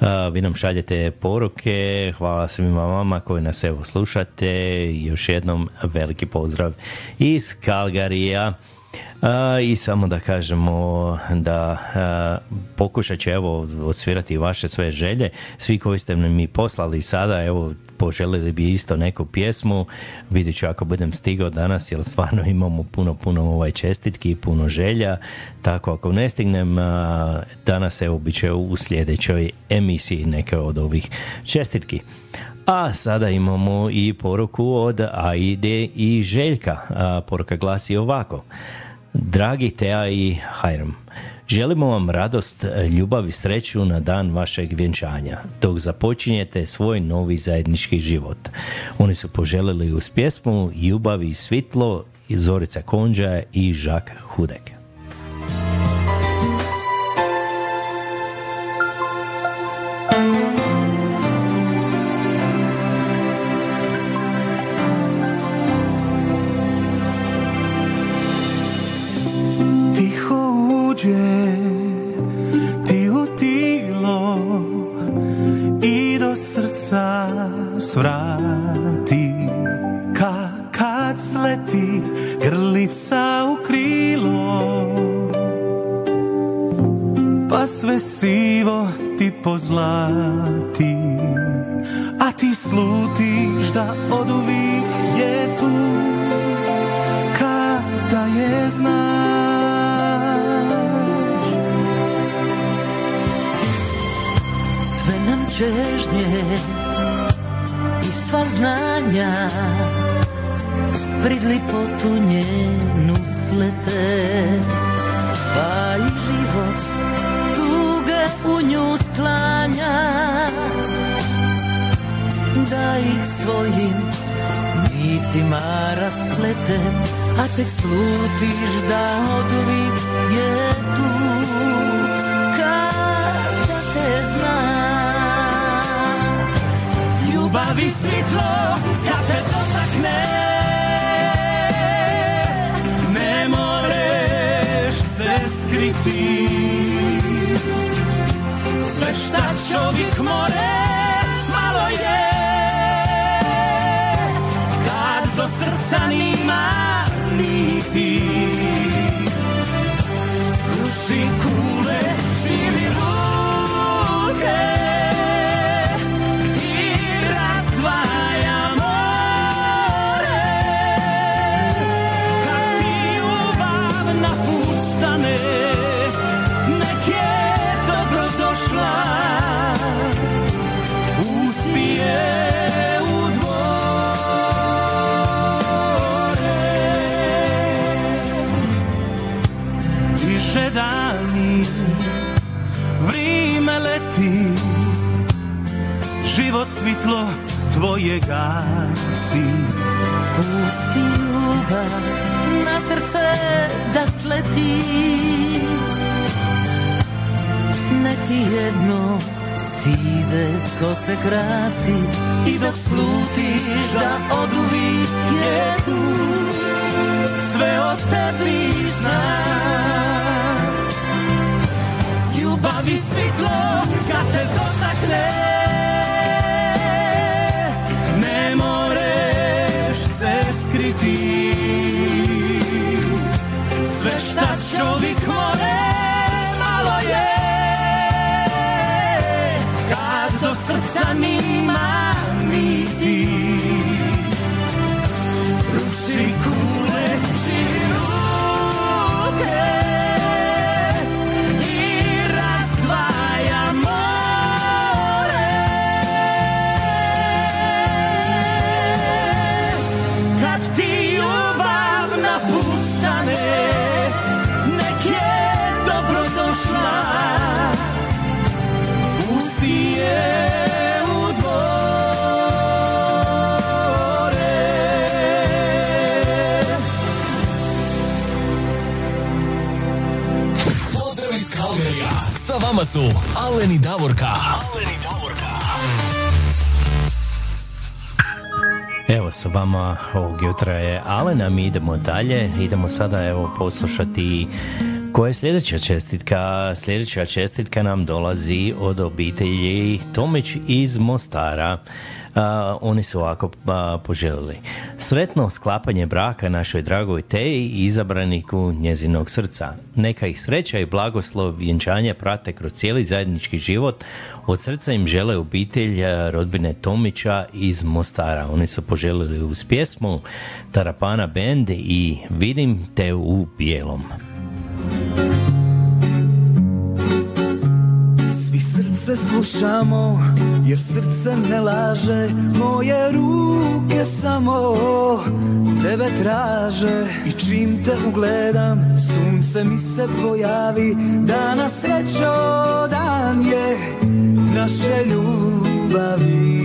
a, vi nam šaljete poruke, hvala svima vama koji nas evo slušate, još jednom veliki pozdrav iz Calgaryja. A, i samo da kažemo da a, pokušat ću evo odsvirati vaše sve želje, svi koji ste mi poslali sada, evo poželili bi isto neku pjesmu, vidit ću ako budem stigao danas, jer stvarno imamo puno, puno ovaj čestitki, puno želja, tako ako ne stignem a, danas evo bit će u sljedećoj emisiji neke od ovih čestitki. A sada imamo i poruku od Aide i Željka. A, poruka glasi ovako. Dragi Teja i Hajram, želimo vam radost, ljubav i sreću na dan vašeg vjenčanja, dok započinjete svoj novi zajednički život. Oni su poželili uz pjesmu Ljubav i svitlo, Zorica Konđa i Žak Hudek. Svrati ka kad sleti grlica u krilo, pa sve sivo ti pozlati, a ti slutiš da oduvijek je tu, kada je znaš. Sve nam čežnje i sva znanja prid lipotu njenu slete, pa i život tuge u nju sklanja, da ih svojim nitima rasplete, a tek slutiš da oduvijek je tu. Ljubav i svitlo, kad te dotakne, ne moreš se skriti. Sve šta čovjek more, malo je, kad do srca nima niti. Ruši kule, širi ruke, život svitlo tvoje gasi. Pusti ljubav na srce da sleti, nek ti jedno side ko se krasi, i dok slutiš da oduvijek je tu, sve o tebi znam. Ljubav i svitlo, kad te dotakne, ne moreš se skriti. Sve šta čovjek more, malo je, kad do srca nima niti. Ruši kule, širi ruke, Kalgerija. Sa vama su Alen i Davorka. Alen i Davorka. Evo sa vama ovog jutra je Alena, mi idemo dalje. Idemo sada evo poslušati koja je sljedeća čestitka. Sljedeća čestitka nam dolazi od obitelji Tomić iz Mostara. Uh, oni su ovako uh, poželjeli. Sretno sklapanje braka našoj dragoj Teji i izabraniku njezinog srca. Neka ih sreća i blagoslov vjenčanja prate kroz cijeli zajednički život. Od srca im žele obitelj rodbine Tomića iz Mostara. Oni su poželjeli uz pjesmu Tarapana Band i Vidim te u bijelom. Srce slušamo, jer srce ne laže, moje ruke samo tebe traže. I čim te ugledam, sunce mi se pojavi, danas srećo dan je naše ljubavi.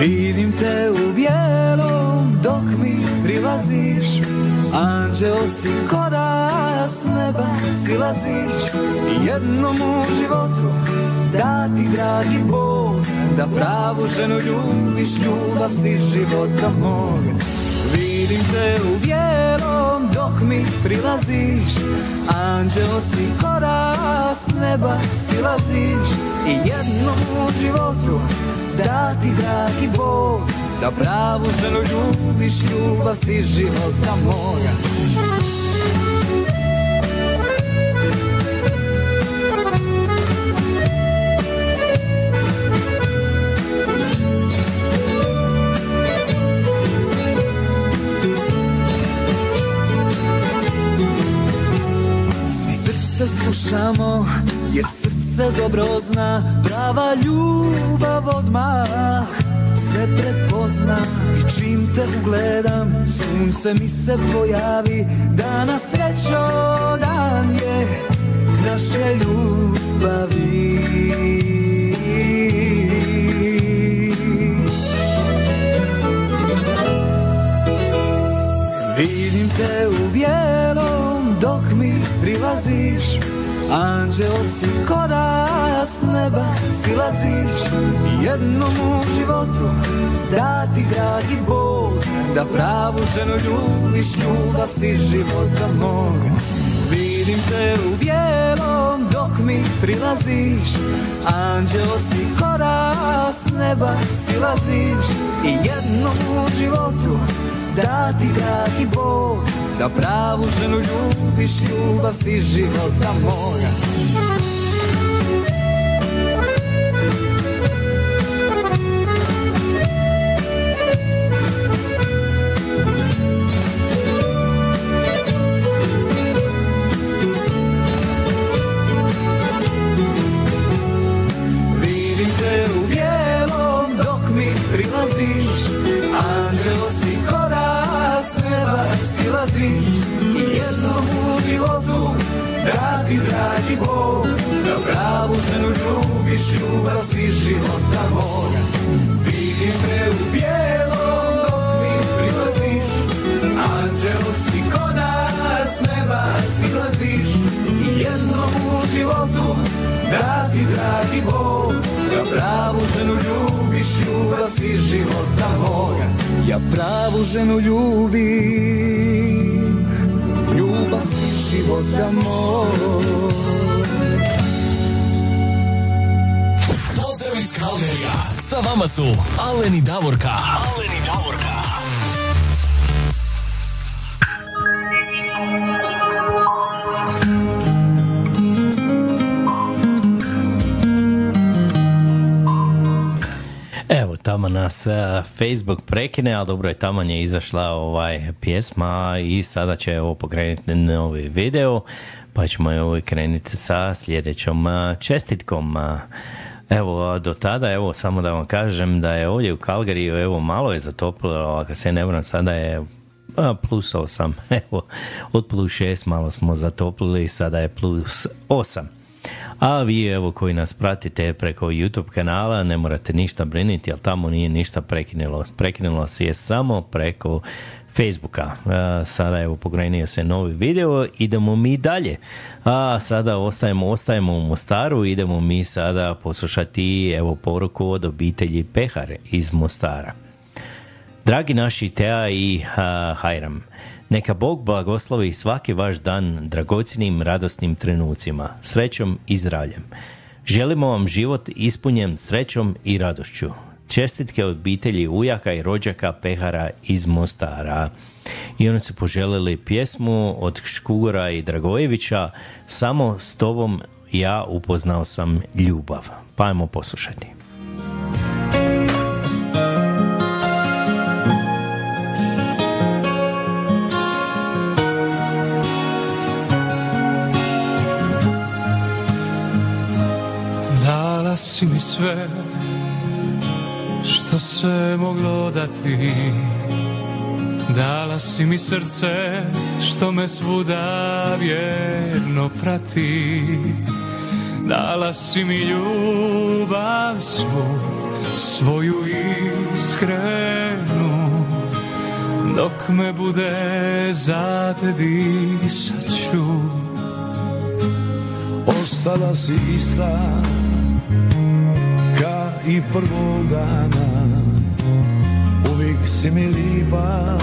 Vidim te u bijelom dok mi prilaziš, anđeo si ko da s neba silaziš. Jednom u životu da ti dragi Bog, da pravu ženu ljubiš, ljubav si života mog. Vidim te u bijelom dok mi prilaziš, anđeo si ko da s neba silaziš. Jednom u životu da ti dragi Bog, da pravu ženu ljubiš, ljubav si života moja. Svi srce slušamo, jer srce dobro zna, prava ljubav odmah se prepozna. I čim te ugledam, sunce mi se pojavi, danas srećo dan je naše ljubavi. Vidim te u bijelom dok mi prilaziš, anđeo si ko da s neba silaziš. Jednom u životu da ti dragi Bog, da pravu ženu ljubiš, ljubav si života mog. Vidim te u bijelom dok mi prilaziš, anđeo si ko da s neba silaziš. I jednom u životu da ti dragi Bog, da pravu ženu ljubiš, ljubav si života moja. Vidim te u bijelom dok mi prilaziš, anđeo si ko da s neba silaziš. I jednom u životu da ti dragi Bog, da pravu ženu ljubiš, ljubav si života moja. Vidim te u bijelom dok mi prilaziš, anđeo si ko da s neba silaziš. I jednom u životu da ti dragi Bog, da pravu ženu ljubiš, ljubav si života moja. Ja pravu ženu ljubim, ljubav si života moja. Pozdrav iz Kalgerija, sa vama su Alen i Davorka. Alen i Davorka. Tamo nas Facebook prekine, ali dobro je, tamo je izašla ovaj pjesma i sada će evo pokrenuti novi video, pa ćemo evo krenuti sa sljedećom čestitkom. Evo, do tada, evo, samo da vam kažem da je ovdje u Calgaryju, evo, malo je zatoplilo, ako se ne vram, sada je plus osam, evo, od plus šest malo smo zatoplili, sada je plus osam. A vi, evo, koji nas pratite preko YouTube kanala, ne morate ništa briniti, jer tamo nije ništa prekinulo. Prekinulo se je samo preko Facebooka. A, sada, evo, pogrenio se novi video, idemo mi dalje. A sada ostajemo, ostajemo u Mostaru, idemo mi sada poslušati, evo, poruku od obitelji Pehar iz Mostara. Dragi naši Tea i a, Hajram, neka Bog blagoslovi svaki vaš dan dragocjenim radosnim trenucima, srećom i zdravljem. Želimo vam život ispunjen srećom i radošću. Čestitke od obitelji ujaka i rođaka Pehara iz Mostara. I oni su poželjeli pjesmu od Škugora i Dragojevića, Samo s tobom ja upoznao sam ljubav. Pa ajmo poslušati. Dala si mi sve što se moglo dati, dala si mi srce što me svuda vjerno prati, dala si mi ljubav svu, svoju iskrenu, dok me bude za te disat ću. Ostala si ista ka i prvog dana, uvijek si mi lipa,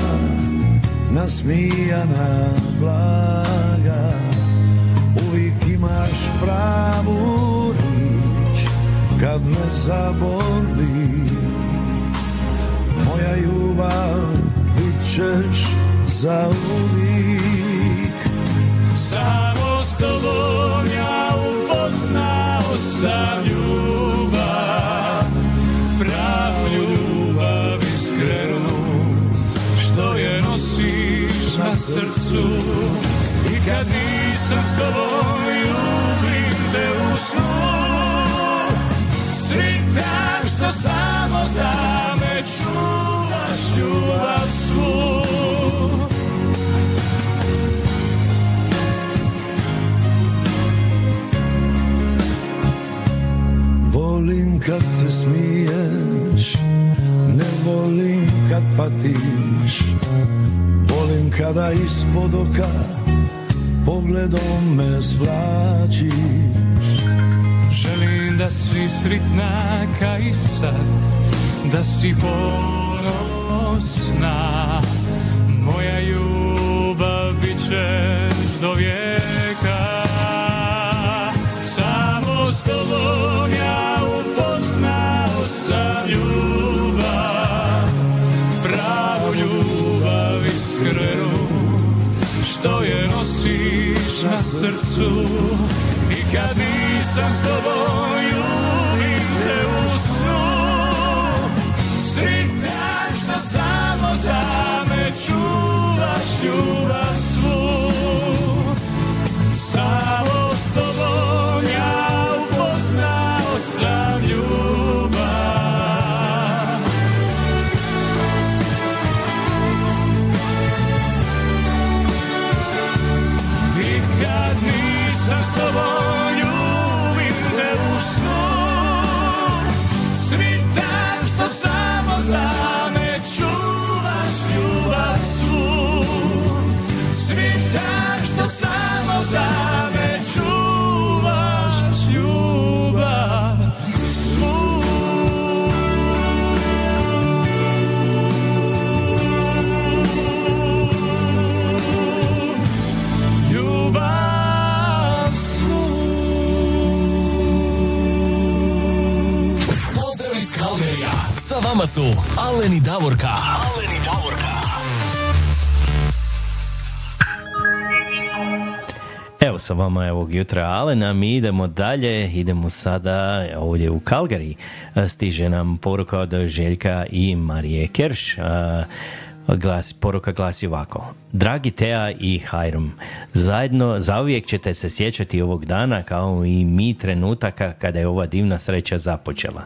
nasmijana, blaga, uvijek imaš pravu rič kad me zaboli, moja ljubav bit ćeš zauvijek. Samo s tobom ja upoznao sam ljubav, pravu ljubav iskrenu, što je nosiš na srcu. I kad nisam s tobom, ljubim te u snu, sritam što samo za me čuvaš ljubav svu. Volim kad se smiješ, ne volim kad patiš, volim kada ispod oka pogledom me svlačiš. Želim da si sritna ka i sad, da si ponosna, moja ljubav bit ćeš do vijeka. Samo s tobom ja sam ljubav, pravu ljubav iskrenu, što je nosiš na srcu. I kad nisam s tobom, ljubim te u snu, sritan što samo za me čuvaš ljubav svu. Samo s tobom ja upoznao sam ljubav, s tobom ljubim te u snu, svitan što samo za me čuvaš ljubav svu, svitan što samo za me čuvaš ljubav svu. Vama su Aleni Davorka. Aleni Davorka. Evo sa vama ovog jutra Alena, mi idemo dalje, idemo sada ovdje u Calgary. Stiže nam poruka od Željka i Marije Kerš. Glas, poruka glasi ovako. Dragi Tea i Hajrum, zajedno zauvijek ćete se sjećati ovog dana kao i mi trenutaka kada je ova divna sreća započela.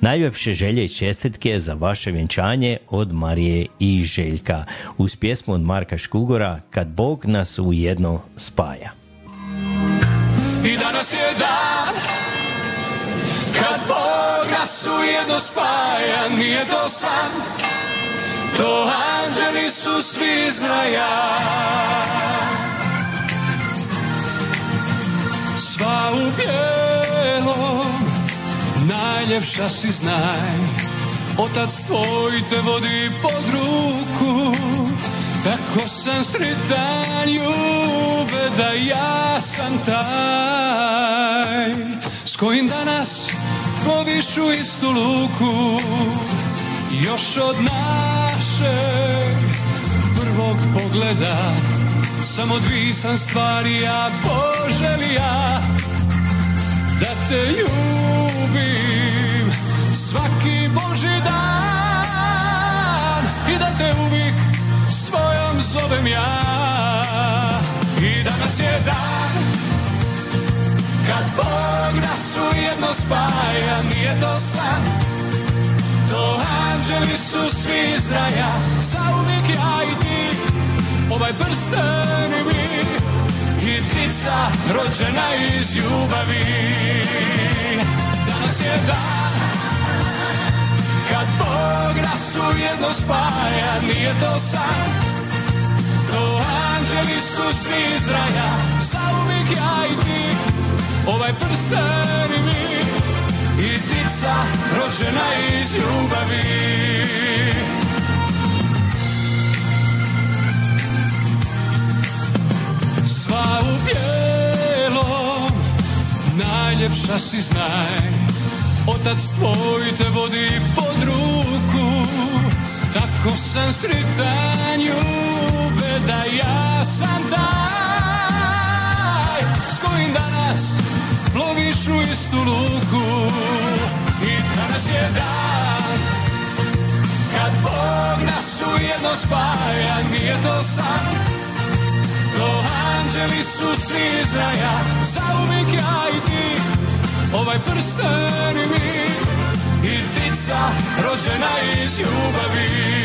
Najljepše želje i čestitke za vaše vjenčanje od Marije i Željka uz pjesmu od Marka Škugora Kad Bog nas ujedno spaja. I danas je dan nas ujedno spaja, nije to san, to anđeli su svi iz raja. Sva u bijelom, najljepša si znaj, otac tvoj te vodi pod ruku. Tako sam sretan, ljube, da ja sam taj s kojim danas ploviš u istu luku. Još od našeg prvog pogleda samo dvi sam stvari ja poželija, da te ljubim svaki Boži dan i da te uvijek svojom zovem ja. I danas je dan kad Bog nas ujedno spaja, nije to san, to anđeli su svi iz raja. Zauvijek ja i ti, ovaj prsten i mi, i ptica rođena iz ljubavi. Danas je dan kad Bog nas ujedno spaja, nije to san, to anđeli su svi iz raja. Zauvijek ja i ti, ovaj prsten i mi, i ptica rođena iz ljubavi. Sva u bijelom, najljepša si znaj, otac tvoj te vodi pod ruku. Tako sam sretan, ljube, da ja sam taj s kojim danas ploviš u istu luku. I danas je dan kad Bog nas ujedno spaja, nije to san, to anđeli su svi iz raja. Zauvijek ja i ti, ovaj prsten i mi, i ptica rođena iz ljubavi.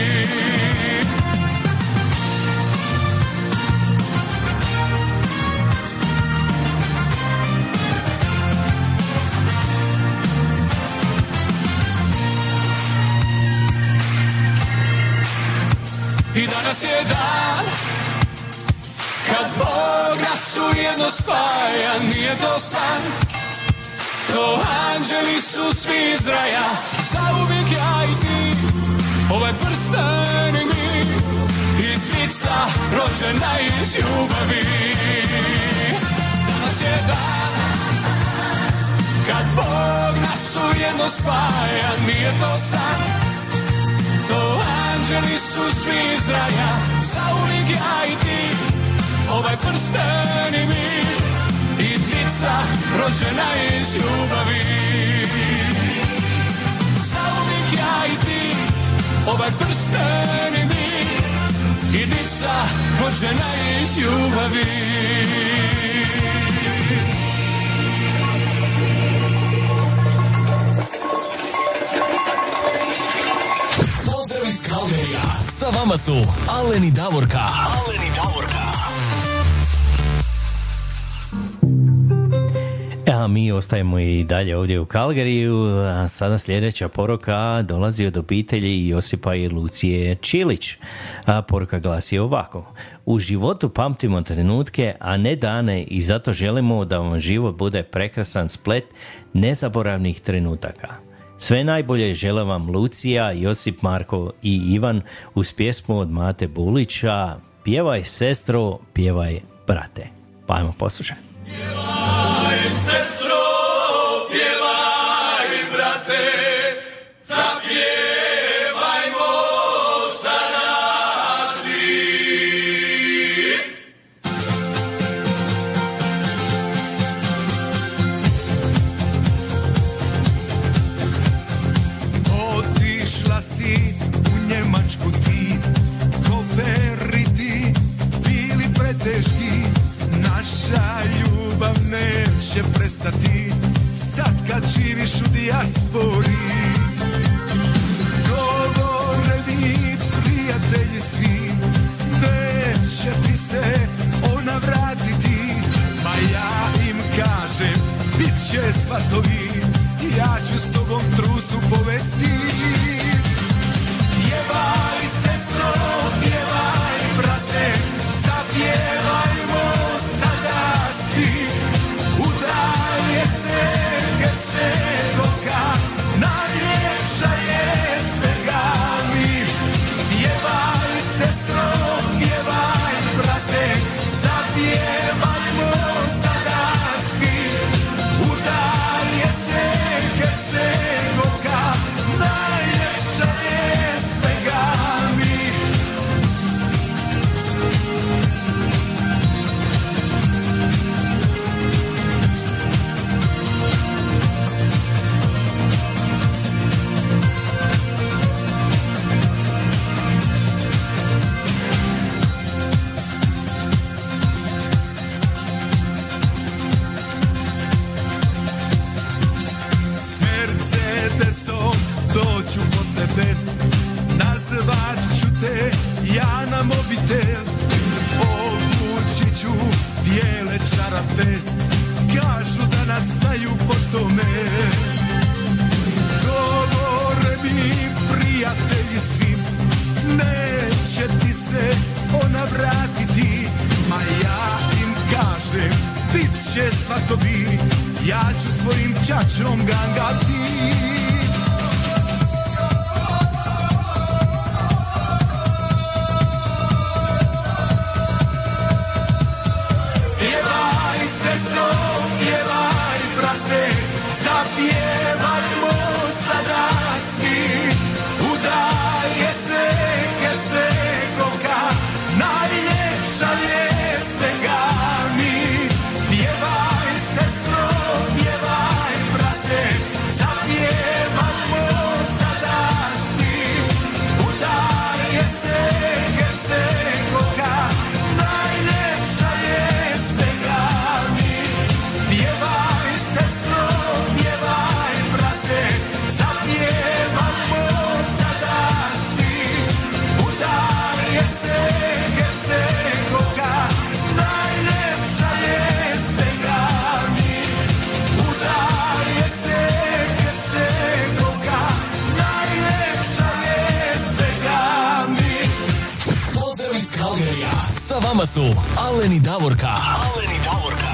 I danas je dan kad Bog nas ujedno spaja, nije to san, to anđeli su svi iz raja. Zauvijek ja i ti, ovaj prsten i mi, i ptica rođena iz ljubavi. Danas je dan kad Bog nas ujedno spaja, nije to san, to anđeli su svi iz raja. Zauvijek ja i ti, ovaj prsten i mi, i ptica rođena iz ljubavi. Zauvijek ja i ti, ovaj prsten i mi, i ptica rođena iz ljubavi. Pozdrav iz Calgaryja, sa vama su Alen i Davorka. Alen i Davorka. A mi ostajemo i dalje ovdje u Calgaryju, a sada sljedeća poruka dolazi od obitelji Josipa i Lucije Čilić. A poruka glasi ovako: u životu pamtimo trenutke, a ne dane, i zato želimo da vam život bude prekrasan splet nezaboravnih trenutaka. Sve najbolje žele vam Lucija, Josip, Marko i Ivan, uz pjesmu od Mate Bulića "Pjevaj sestro, pjevaj brate". Pa ajmo poslušati. Pjevaj sestro, pjevaj brate, zapjevajmo sada svi. Otišla si u Njemačku ti, koferi ti bili preteški, naša neće prestati sad kad živiš u dijaspori. Govore mi prijatelji svi, neće ti se ona vratiti, ma ja im kažem bit će svatovi, ja ću s tobom trusu po vratiti, ma ja im kažem, bit će svatovi, ja ću svojim čačom gangati. Pjevaj sestro, pjevaj brate, zapjevajmo sada svi, udaje se Hercegovka, najljepša je svega mi. Pjevaj sestro, pjevaj brate, zapjevajmo sada svi, udaje se Hercegovka, najljepša je svega mi. Pjevaj sestro, pjevaj brate, zapjevajmo sada svi, udaje se Hercegovka, najljepša je svega mi. Udaje se Hercegovka, najljepša je svega mi. Pozdrav iz Calgaryja. Sa vama su Alen i Davorka. Alen i Davorka.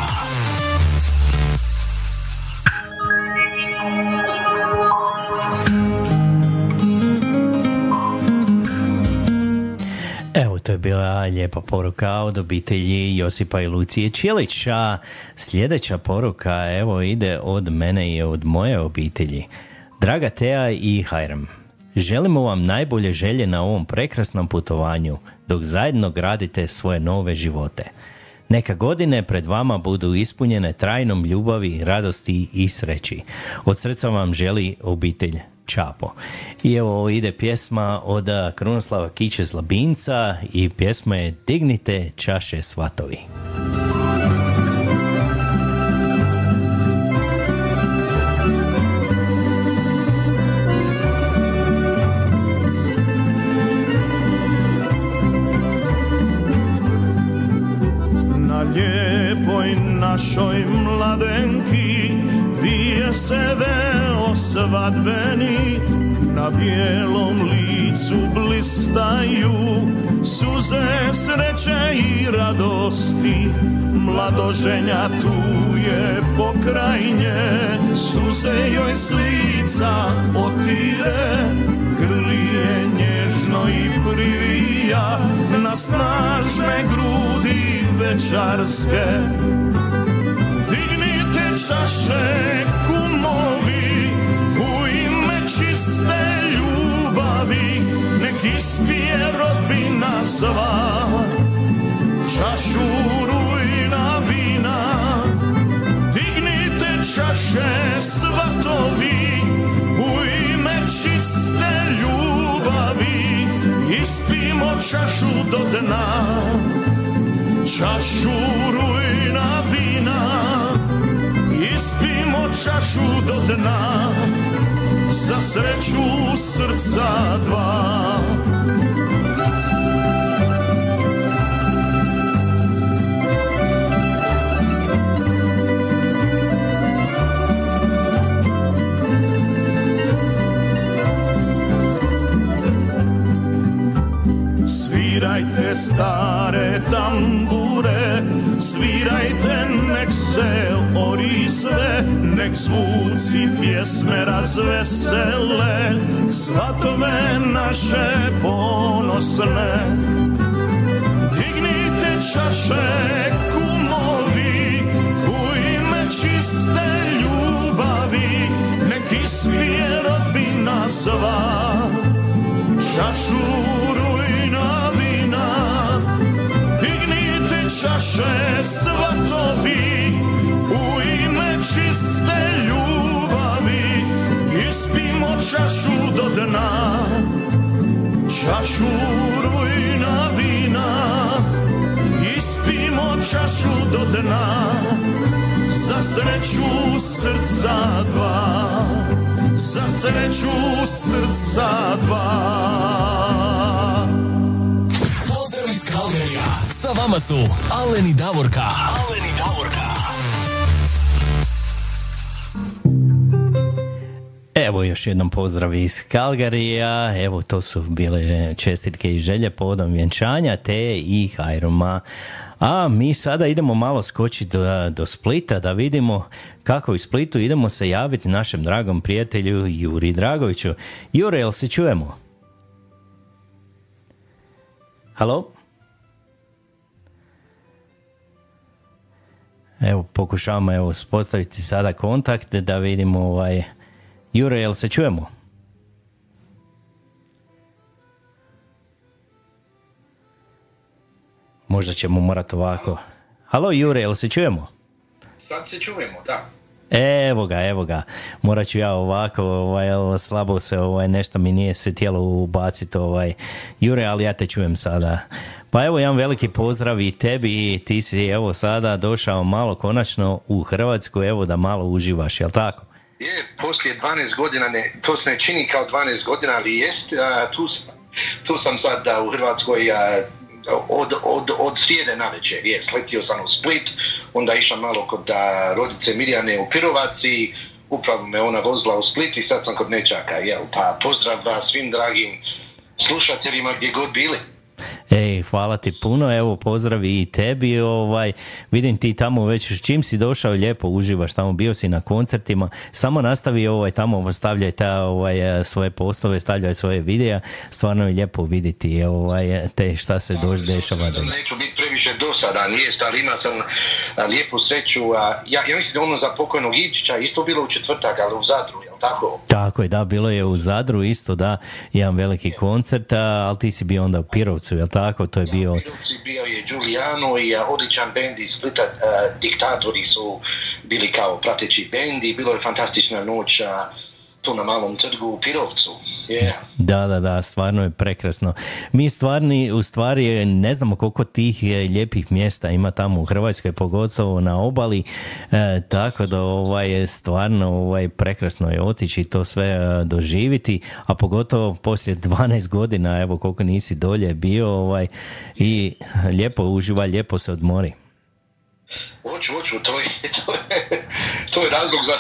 Evo, to je bila lijepa poruka od obitelji Josipa i Lucije Čilića. Sljedeća poruka, evo, ide od mene i od moje obitelji. Draga Teja i Hajram, želimo vam najbolje želje na ovom prekrasnom putovanju dok zajedno gradite svoje nove živote. Neka godine pred vama budu ispunjene trajnom ljubavi, radosti i sreći. Od srca vam želi obitelj Čapo. I evo ide pjesma od Krunoslava Kiće Zlabinca i pjesma je Dignite čaše svatovi. Na lijepoj našoj mladenki vije se veo svadbeni, na bijelom licu blistaju suze sreće i radosti. Mladoženja tu je pokraj nje, suze joj s lica otire, grli je nježno i privija na snažne grudi večarske. Dignite čaše kumovi u ime čiste ljubavi, nek ispije rodbina sva čašu rujna vina. Dignite čaše svatovi u ime čiste ljubavi, ispimo čašu do dna, čašu rujna vina. Ispimo čašu do dna, za sreću srca dva. Svirajte stare tambure, svirajte nek se ori sve, nek zvuci pjesme razvesele svatove naše ponosne. Dignite čaše kumovi u ime čiste ljubavi, nek ispije rodbina sva čašu rujna vina. Čaše svatovi u ime čiste ljubavi, ispimo čašu do dna, čašu rujna vina. Ispimo čašu do dna, za sreću srca dva, za sreću srca dva. Pozdrav iz Calgaryja. Sa vama su Alen i Davorka. Alen i Davorka. Evo još jednom pozdrav iz Calgaryja. Evo to su bile čestitke i želje povodom vjenčanja te i Hajruma. A mi sada idemo malo skočiti do, do Splita da vidimo kako u Splitu. Idemo se javiti našem dragom prijatelju Juri Dragoviću. Jure, jel se čujemo? Halo? Evo, pokušavamo evo uspostaviti sada kontakt da vidimo ovaj... Jure, jel se čujemo? Možda ćemo morati ovako. Halo Jure, jel se čujemo? Sad se čujemo, da. Evo ga, evo ga. Morat ću ja ovako, ovaj, slabo se, ovaj, nešto mi nije se tijelo ubaciti, ovaj. Jure, ali ja te čujem sada. Pa evo, jedan veliki pozdrav i tebi, ti si evo sada došao malo konačno u Hrvatsku, evo da malo uživaš, jel tako? Je, poslije dvanaest godina, ne, to se ne čini kao dvanaest godina, ali jest, a, tu, sam, tu sam sad a, u Hrvatskoj a, od, od, od srijede na večer, je, sletio sam u Split, onda išao malo kod a, rodice Mirjane u Pirovaci, upravo me ona vozila u Split i sad sam kod nečaka, jel, pa pozdrav a, svim dragim slušateljima gdje god bili. Ej, hvala ti puno, evo pozdravi i tebi, ovaj, vidim ti tamo već čim si došao lijepo uživaš tamo, bio si na koncertima, samo nastavi ovaj, tamo stavljaj ta, ovaj, svoje postove, stavljaj svoje videa, stvarno je lijepo vidjeti ovaj, te šta se do, dešava. Da neću biti previše dosadan, jest, ali ima sam lijepu sreću, ja, ja mislim da ono za pokojnog Ivčića isto bilo u četvrtak, ali u Zadru, jel tako? Tako je, da, bilo je u Zadru isto, da, jedan veliki koncert, ali ti si bio onda u Pirovcu, jel tako, to je bio... Ja, Pirovci bio je Giuliano i odličan bend iz Splita, uh, Diktatori su bili kao prateći bend i bilo je fantastična noć uh, tu na Malom trgu u Pirovcu. Yeah. Da, da, da, stvarno je prekrasno. Mi stvarni, u stvari ne znamo koliko tih lijepih mjesta ima tamo u Hrvatskoj, pogotovo na obali, e, tako da ovaj, stvarno ovaj, prekrasno je otići i to sve e, doživiti, a pogotovo poslije dvanaest godina, evo koliko nisi dolje bio ovaj, i lijepo uživaj, lijepo se odmori. Hoću, hoću, to je, to je, to je razlog za,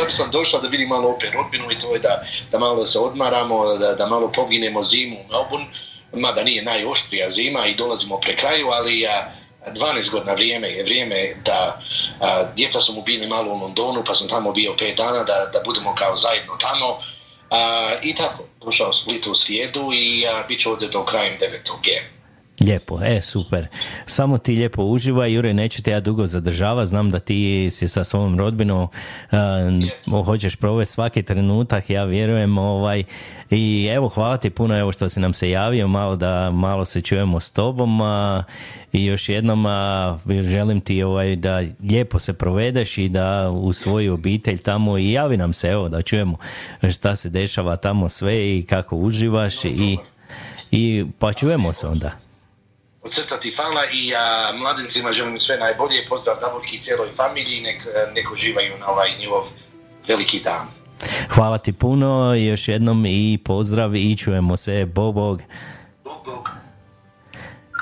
zato sam došao da vidim malo opet rodbinu i to je da, da malo se odmaramo, da, da malo poginemo zimu u Melbourne, mada nije najoštrija zima i dolazimo pre kraju, ali a, dvanaest godina vrijeme je vrijeme da a, djeca su mu bili malo u Londonu pa sam tamo bio pet dana da, da budemo kao zajedno tamo a, i tako, došao Split u srijedu i a, bit ću ovdje do krajem devetog. Lijepo, e super, samo ti lijepo uživaj, Jure, neću te ja dugo zadržava, znam da ti si sa svojom rodbinom uh, hoćeš provesti svaki trenutak, ja vjerujem, ovaj, i evo hvala ti puno evo što si nam se javio, malo da malo se čujemo s tobom uh, i još jednom uh, želim ti ovaj, da lijepo se provedeš i da u svoju obitelj tamo i javi nam se, evo da čujemo šta se dešava tamo sve i kako uživaš i, i pa čujemo se onda. Od srca ti hvala i a, mladencima želim sve najbolje, pozdrav Davorki i cijeloj familiji, nek, nek uživaju na ovaj njihov veliki dan. Hvala ti puno, još jednom i pozdrav i čujemo se, bog bog. Bog bog.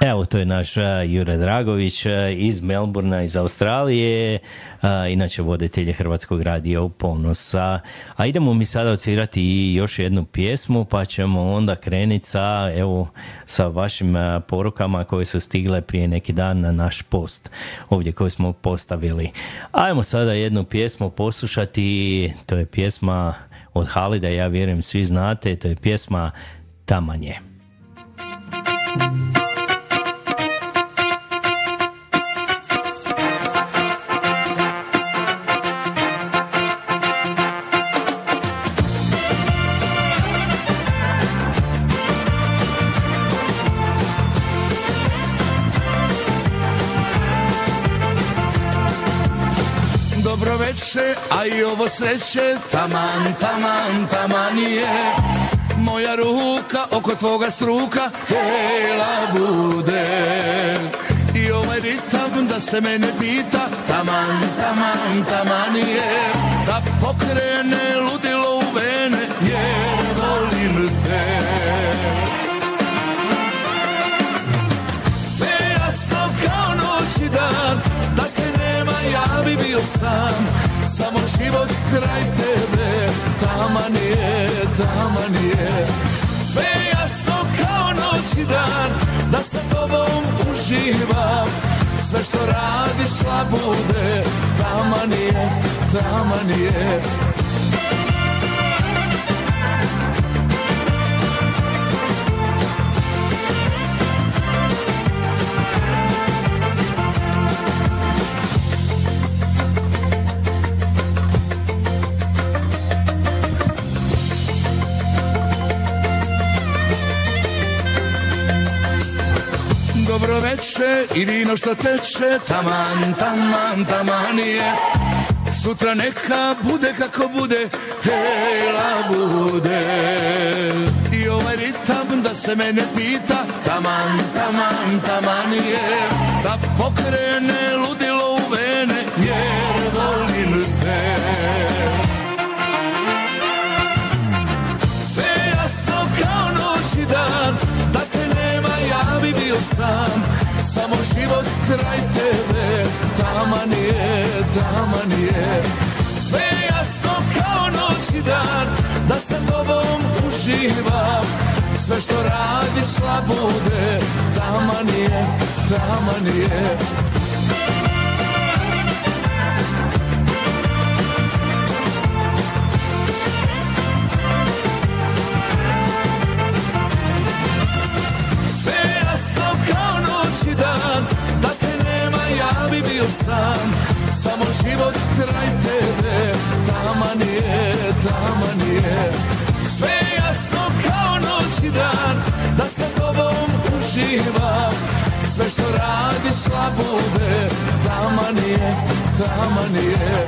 Evo, to je naš Jure Dragović iz Melbourna, iz Australije, a, inače voditelj Hrvatskog radija Ponosa. A idemo mi sada odsvirati i još jednu pjesmu, pa ćemo onda krenuti sa, evo, sa vašim porukama koje su stigle prije neki dan na naš post, ovdje koju smo postavili. Ajmo sada jednu pjesmu poslušati, to je pjesma od Halida, ja vjerujem svi znate, to je pjesma Tamanje. A i ovo sreće taman, taman, taman je. Moja ruka oko tvoga struka hela bude. I ovaj ritam da se mene pita taman, taman, taman je. Da pokrene ludilo u vene jer volim te. Sve jasno kao noć i dan, dakle nema ja bi bio sam. Samo život kraj tebe, tama taman je, taman je. Sve je jasno kao noć i dan, da sa tobom uživam. Sve što radiš labude, taman je, taman je. Dobro veče i vino što teče, taman, taman, taman je. Sutra neka bude kako bude, hej, labude. I ovaj ritam da se mene pita, taman, taman, taman je. Da pokrene ludilo u vene, jer volim te. Sve jasno kao noć i dan, da te nema ja bi bio sam. Samo život kraj tebe, taman je, taman je. Sve je jasno kao noć i dan, da sa tobom uživam. Sve što radiš labude, taman je, taman je. Da te nema ja bi bio sam. Samo život kraj tebe, taman je, taman je. Sve je jasno kao noć i dan, da sa tobom uživam. Sve što radiš labude, taman je, taman je.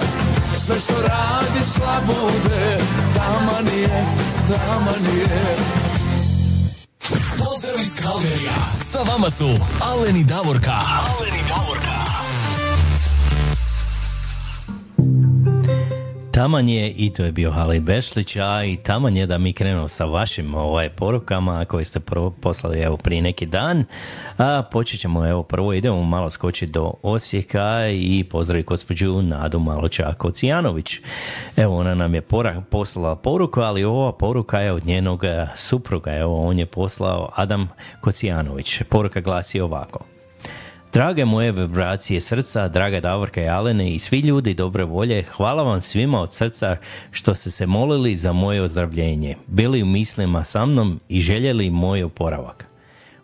Sve što radiš labude, taman je, taman je. Pozdrav iz Kalgerija. Sa vama su Alen i Davorka. Alen i Davorka. Taman je, i to je bio Halid Bešlić, a i taman je da mi krenu sa vašim ovaj, porukama koje ste prvo poslali evo, prije neki dan. A počet ćemo, evo prvo idemo malo skočiti do Osijeka i pozdravi gospođu Nadu Maloća Kocijanović. Evo ona nam je pora, poslala poruku, ali ova poruka je od njenog supruga, evo on je poslao Adam Kocijanović. Poruka glasi ovako. Drage moje vibracije srca, draga Davorka i Alene i svi ljudi dobre volje, hvala vam svima od srca što ste se molili za moje ozdravljenje, bili u mislima sa mnom i željeli moj oporavak.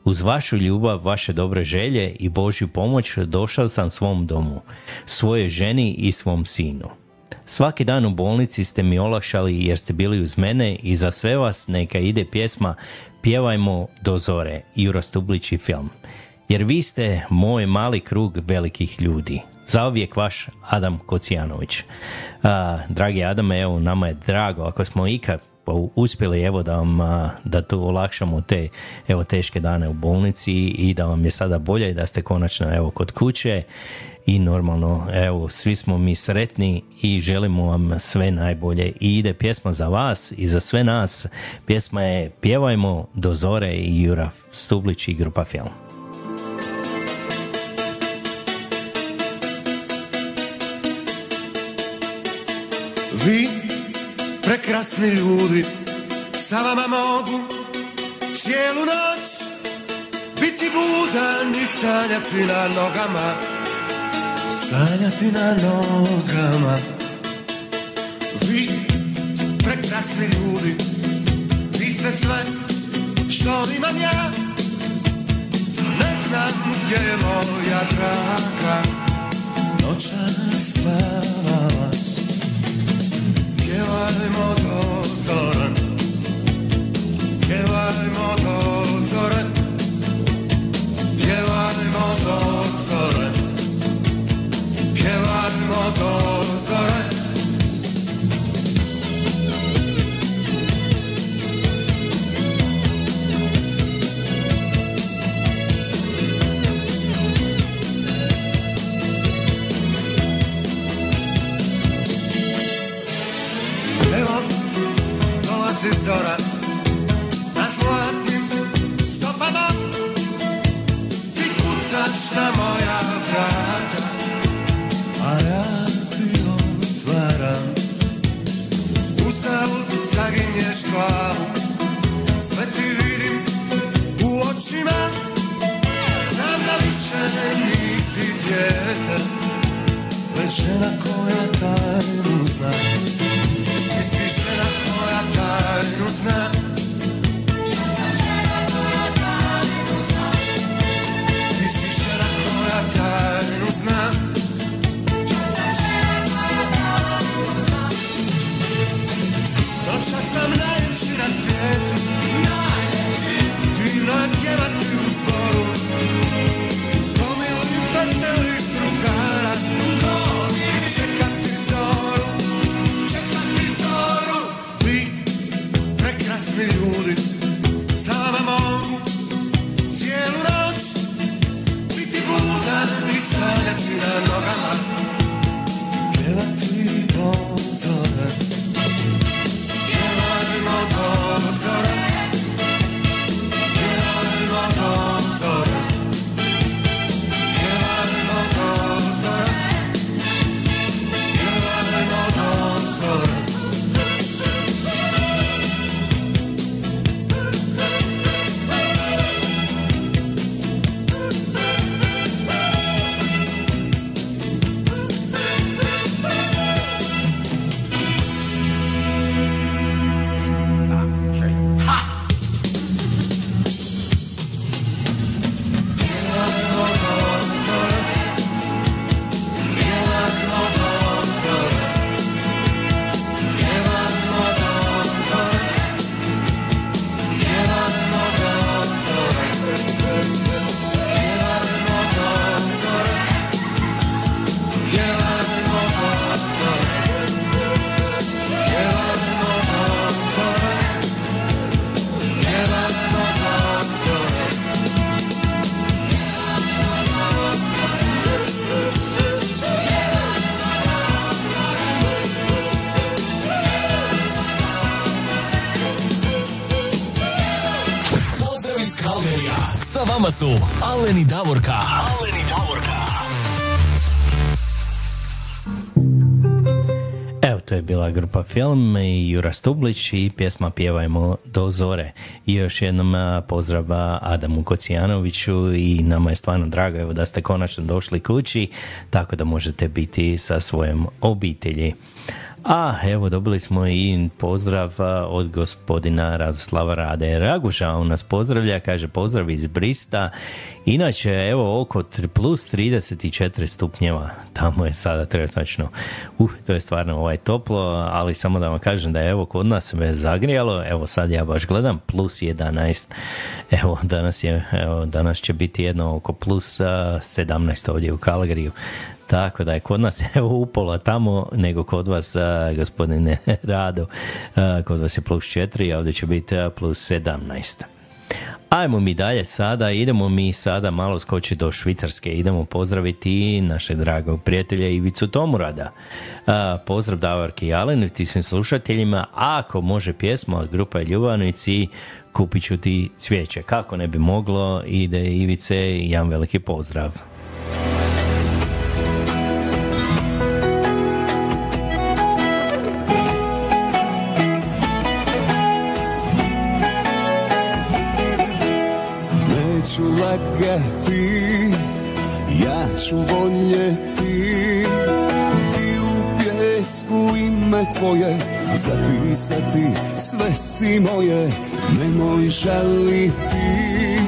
Uz vašu ljubav, vaše dobre želje i Božju pomoć došao sam svom domu, svojoj ženi i svom sinu. Svaki dan u bolnici ste mi olakšali jer ste bili uz mene i za sve vas neka ide pjesma Pjevajmo do zore, Jure Stublić i Film. Jer vi ste moj mali krug velikih ljudi. Zauvijek vaš Adam Kocijanović. A, dragi Adame, evo, nama je drago ako smo ikad uspjeli evo, da, vam, a, da tu olakšamo te evo, teške dane u bolnici i da vam je sada bolje i da ste konačno evo, kod kuće. I normalno, evo, svi smo mi sretni i želimo vam sve najbolje. I ide pjesma za vas i za sve nas. Pjesma je Pjevajmo do zore i Jure Stublić i grupa Film. Vi, prekrasni ljudi, sa vama mogu cijelu noć biti budan i sanjati na nogama, sanjati na nogama. Vi, prekrasni ljudi, vi ste sve što imam ja, ne znam gdje je moja draga, noćas spavala. Pjevajmo do zore, pjevajmo do zore, pjevajmo do zore, pjevajmo do zore. Zora, na zlatnim žena koja tajnu zna. Ti si žena koja tajnu zna. Ja sam žena koja tajnu zna. Ti si žena koja tajnu zna. Ja sam žena koja tajnu zna. Noća sam najljepši na svijetu. Najljepši. Divno je pjevati u zboru. Pomiluju veselih drugara. Ljudi, sama mogu cijelu noć biti budan i sanjati na nogama, pjevati do zora, pjevajmo do zora, pjevajmo do zora, pjevajmo do zora, pjevajmo do zora. Aleni Davorka. Aleni Davorka. Evo, to je bila grupa Film i Jure Stublić i pjesma Pjevajmo do zore. I još jednom pozdrav Adamu Kocijanoviću i nama je stvarno drago evo da ste konačno došli kući, tako da možete biti sa svojom obitelji. A evo, dobili smo i pozdrav od gospodina Radoslava Rade Raguša. On nas pozdravlja, kaže pozdrav iz Brista. Inače, evo oko plus trideset četiri stupnjeva. Tamo je sada trenutno. Uh, to je stvarno ovaj toplo, ali samo da vam kažem da je evo kod nas me zagrijalo. Evo sad ja baš gledam plus jedanaest. Evo danas je, evo danas će biti jedno oko plus sedamnaest ovdje u Calgaryju. Tako da je kod nas evo upola tamo nego kod vas, a, gospodine Rado, a, kod vas je plus četiri, a ovdje će biti plus sedamnaest. Ajmo mi dalje sada, idemo mi sada malo skoči do Švicarske, idemo pozdraviti naše dragog prijatelja Ivicu Tomurada. A, pozdrav Davorki i Alenu i tisnim slušateljima, ako može pjesma od grupe Ljubavnici, kupit ću ti cvijeće. Kako ne bi moglo, ide Ivice, jedan veliki pozdrav. Ja ću voljeti i u pjesku ime tvoje zapisati, sve si moje. Nemoj žaliti,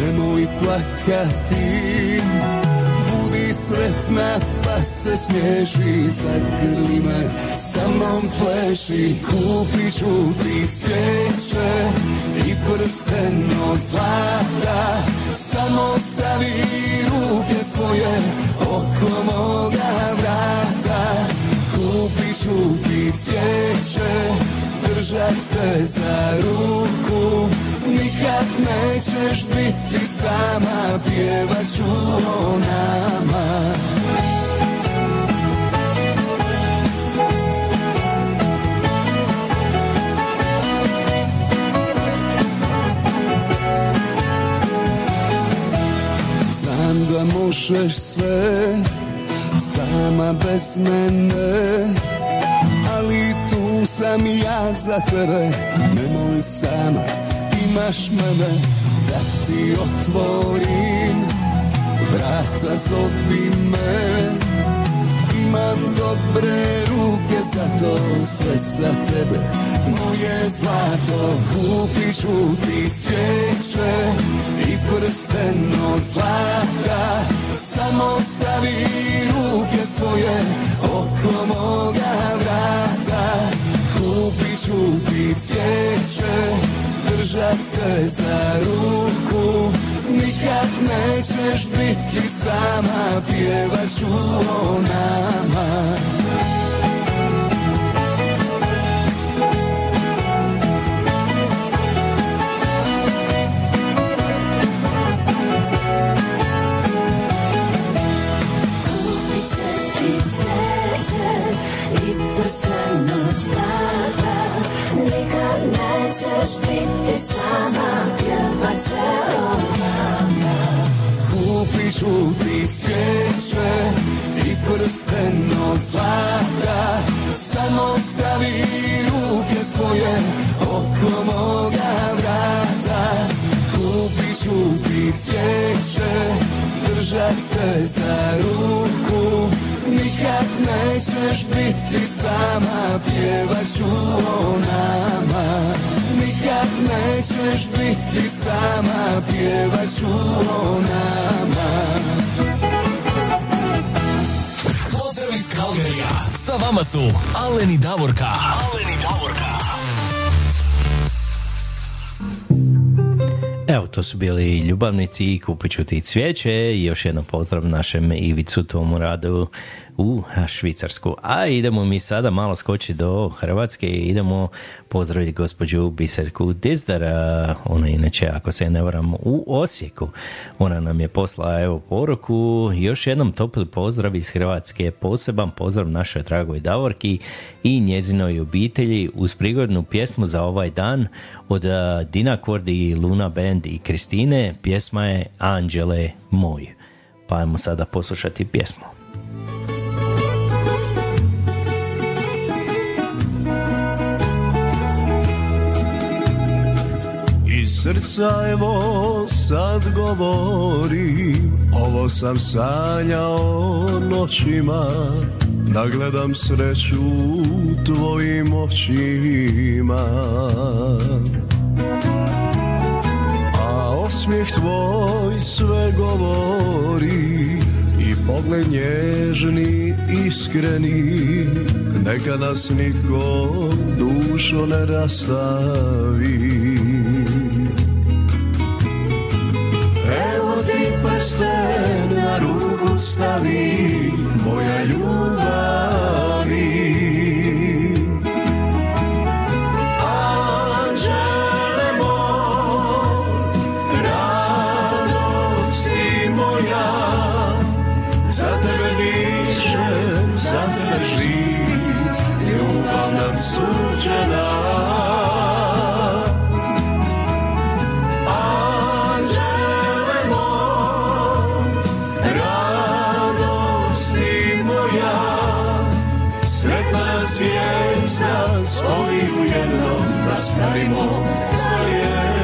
nemoj plakati, budi sretna pa se smiješi. Zagrli me, sa mnom pleši, kupit ću ti cvijeće i prsten od zlata. Samo stavi ruke svoje oko moga vrata. Kupit ću ti cvijeće, držat te za ruku. Nikad nećeš biti sama, pjevat ću o nama. Znam da možeš sve, sama bez mene, ali tu sam ja za tebe. Nemoj sama, imaš mene, da ti otvorim vrata, zovi me. imam dobre ruke, zato sve za tebe, moje zlato. Kupit ću ti cvijeće i prsten od zlata, samo stavi ruke svoje oko moga vrata. Kupit ću ti cvijeće, držat te za ruku, nikad nećeš biti sama, pjevat ću o nama. Kupit će ti cvijeće i prsten od zlata, nikad nećeš biti sama, pjevat će o nama. Kupit ću ti cvijeće i prsten od zlata, samo stavi ruke svoje oko moga vrata. Kupit ću ti cvijeće, držat te za ruku, nikad nećeš biti sama, pjevat ću o nama. Nikad nećeš biti sama, pjevat ću o nama. Pozdrav iz Kalgarija, sa vama su Alen i Davorka. Alen i Davorka. Evo, to su bili Ljubavnici i Kupit ću ti cvijeće i još jednom pozdrav našem Ivicu Tomuradu u Švicarsku. A idemo mi sada malo skoči do Hrvatske i idemo pozdraviti gospođu Biserku Dizdara. Ona inače, ako se ne varam, u Osijeku. Ona nam je poslala evo poruku. Još jednom topli pozdrav iz Hrvatske. Poseban pozdrav našoj dragoj Davorki i njezinoj obitelji uz prigodnu pjesmu za ovaj dan od Dina Kordi, Luna Band i Kristine. Pjesma je Anđele moj. Pa ajmo sada poslušati pjesmu. Srca evo sad govorim, ovo sam sanjao noćima, da gledam sreću u tvojim očima. A osmijeh tvoj sve govori i pogled nježni iskreni, neka nas nitko dušo ne rastavi. Evo ti prsten na ruku stavi, moja ljubavi. Anđele moj, radosti moja, za tebe dišem, za tebe živim, ljubav nam suđena. Starimo zajedno.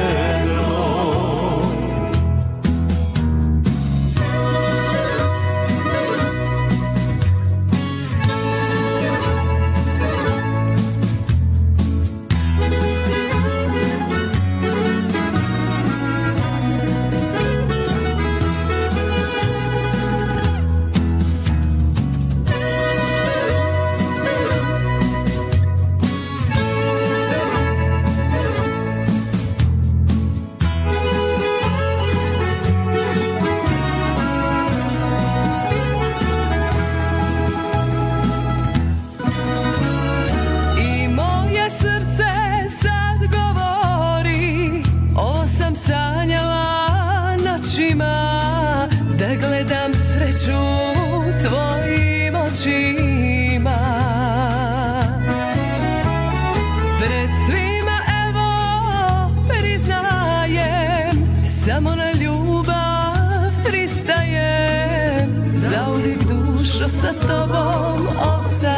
Sa tobom ostajem.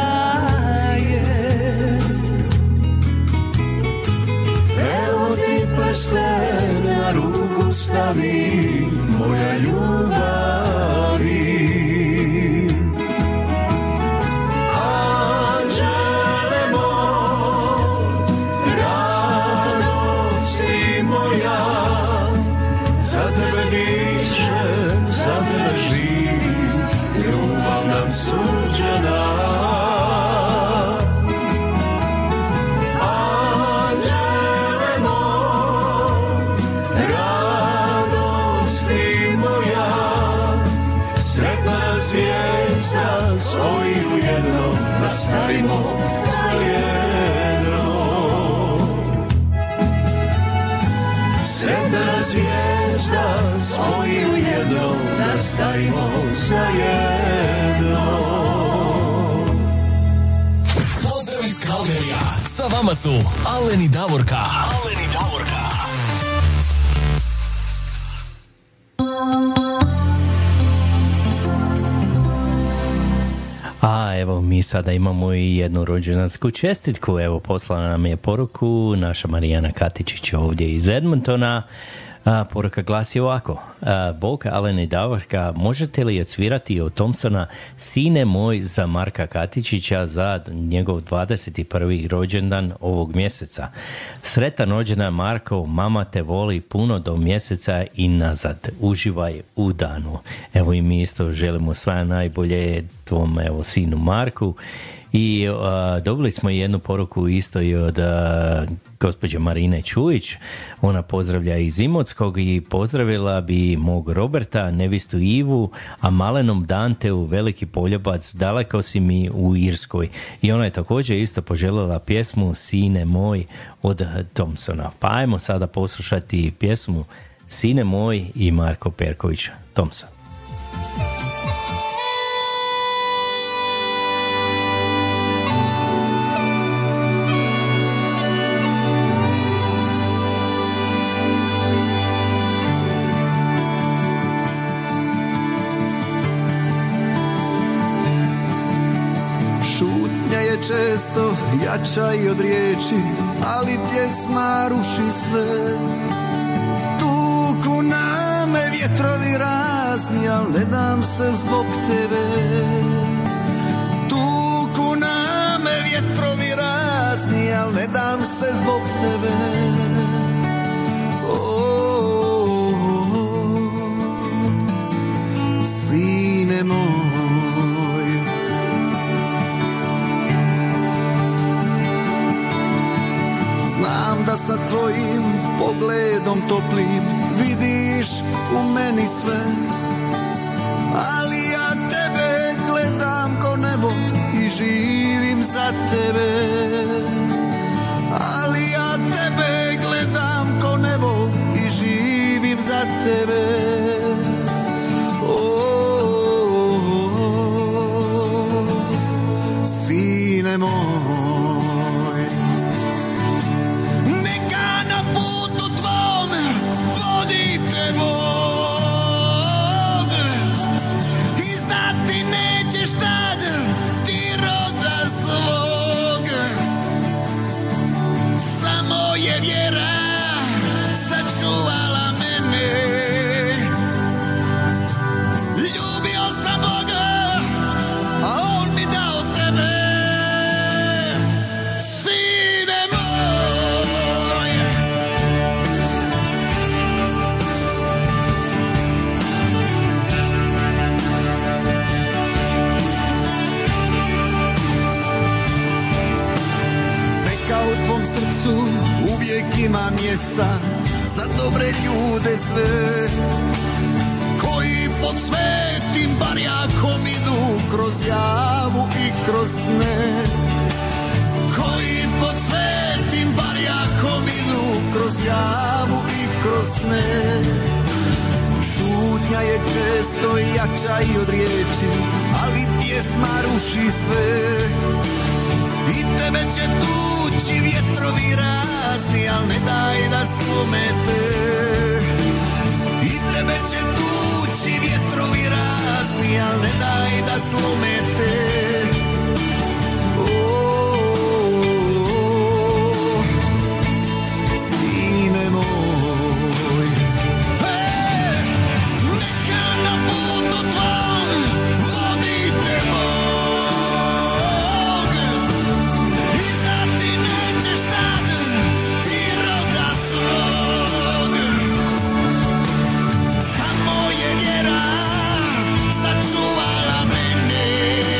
Evo ti prsten na ruku stavi, moja ljubavi. Sada imamo i jednu rođendansku čestitku. Evo, poslala nam je poruku naša Marijana Katičić ovdje iz Edmontona. A, poruka glasi ovako. A, Bog, Aleni Davorka, možete li odsvirati od Thompsona Sine moj za Marka Katičića za njegov dvadeset prvi rođendan ovog mjeseca. Sretan rođendan Marko, mama te voli puno do mjeseca i nazad. Uživaj u danu. Evo i mi isto želimo sve najbolje tvom evo, sinu Marku. I a, dobili smo jednu poruku isto i od a, gospođe Marine Čujić. Ona pozdravlja iz Imotskog i pozdravila bi mog Roberta, nevistu Ivu, a malenom Danteu, veliki poljubac, daleko si mi u Irskoj. I ona je također isto poželjela pjesmu Sine moj od Thompsona. Pa ajmo sada poslušati pjesmu Sine moj i Marko Perković Thompson. Često jača i od riječi, ali pjesma ruši sve. Tuku na me vjetrovi razni, al ne dam se zbog tebe. Tuku na me vjetrovi razni, al ne dam se zbog tebe. Oh, oh, oh, oh. Sine moj, znam da sa tvojim pogledom toplim vidiš u meni sve, ali ja tebe gledam ko nebo i živim za tebe. Ali ja tebe gledam ko nebo i živim za tebe. O, oh, oh, oh, oh. Sine moj, ima mjesta za dobre ljude sve, koji pod svetim barjakom idu kroz javu i kroz sne. Koji pod svetim barjakom idu kroz javu i kroz sne. Šutnja je često jača i od riječi, ali pjesma ruši sve. I tebe će tući vjetrovi razni, al ne daj da slome te. I tebe će tući vjetrovi razni, al ne daj da slome te. Oh, oh, oh. Sine moj, hey! Neka na putu tvom vodi te moj. Čuvala mene.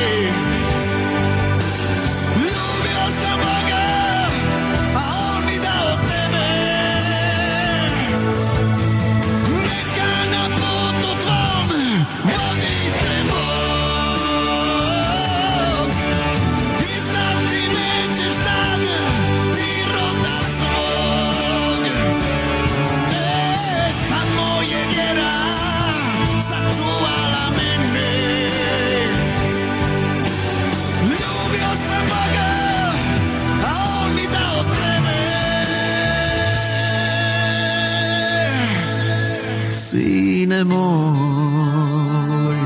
sine moj.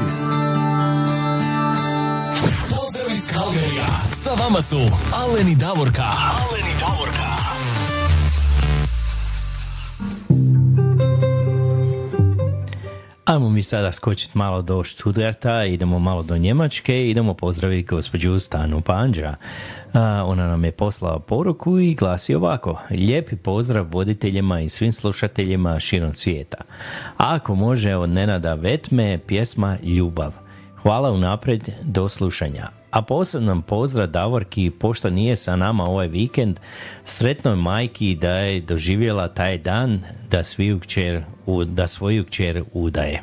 Pozdrav iz Calgaryja. Sa vama su Alen i Davorka. Alen i Davorka. Ajmo mi sada skočiti malo do Stuttgarta, idemo malo do Njemačke, idemo pozdraviti gospođu Stanu Panđa. A, ona nam je poslala poruku i glasi ovako: lijepi pozdrav voditeljima i svim slušateljima širom svijeta. Ako može, od Nenada Vetme, pjesma Ljubav. Hvala unaprijed, do slušanja. A posebno pozdrav Davorki, pošto nije sa nama ovaj vikend, sretnoj majki da je doživjela taj dan da, sviju kćer, da svoju kćer udaje.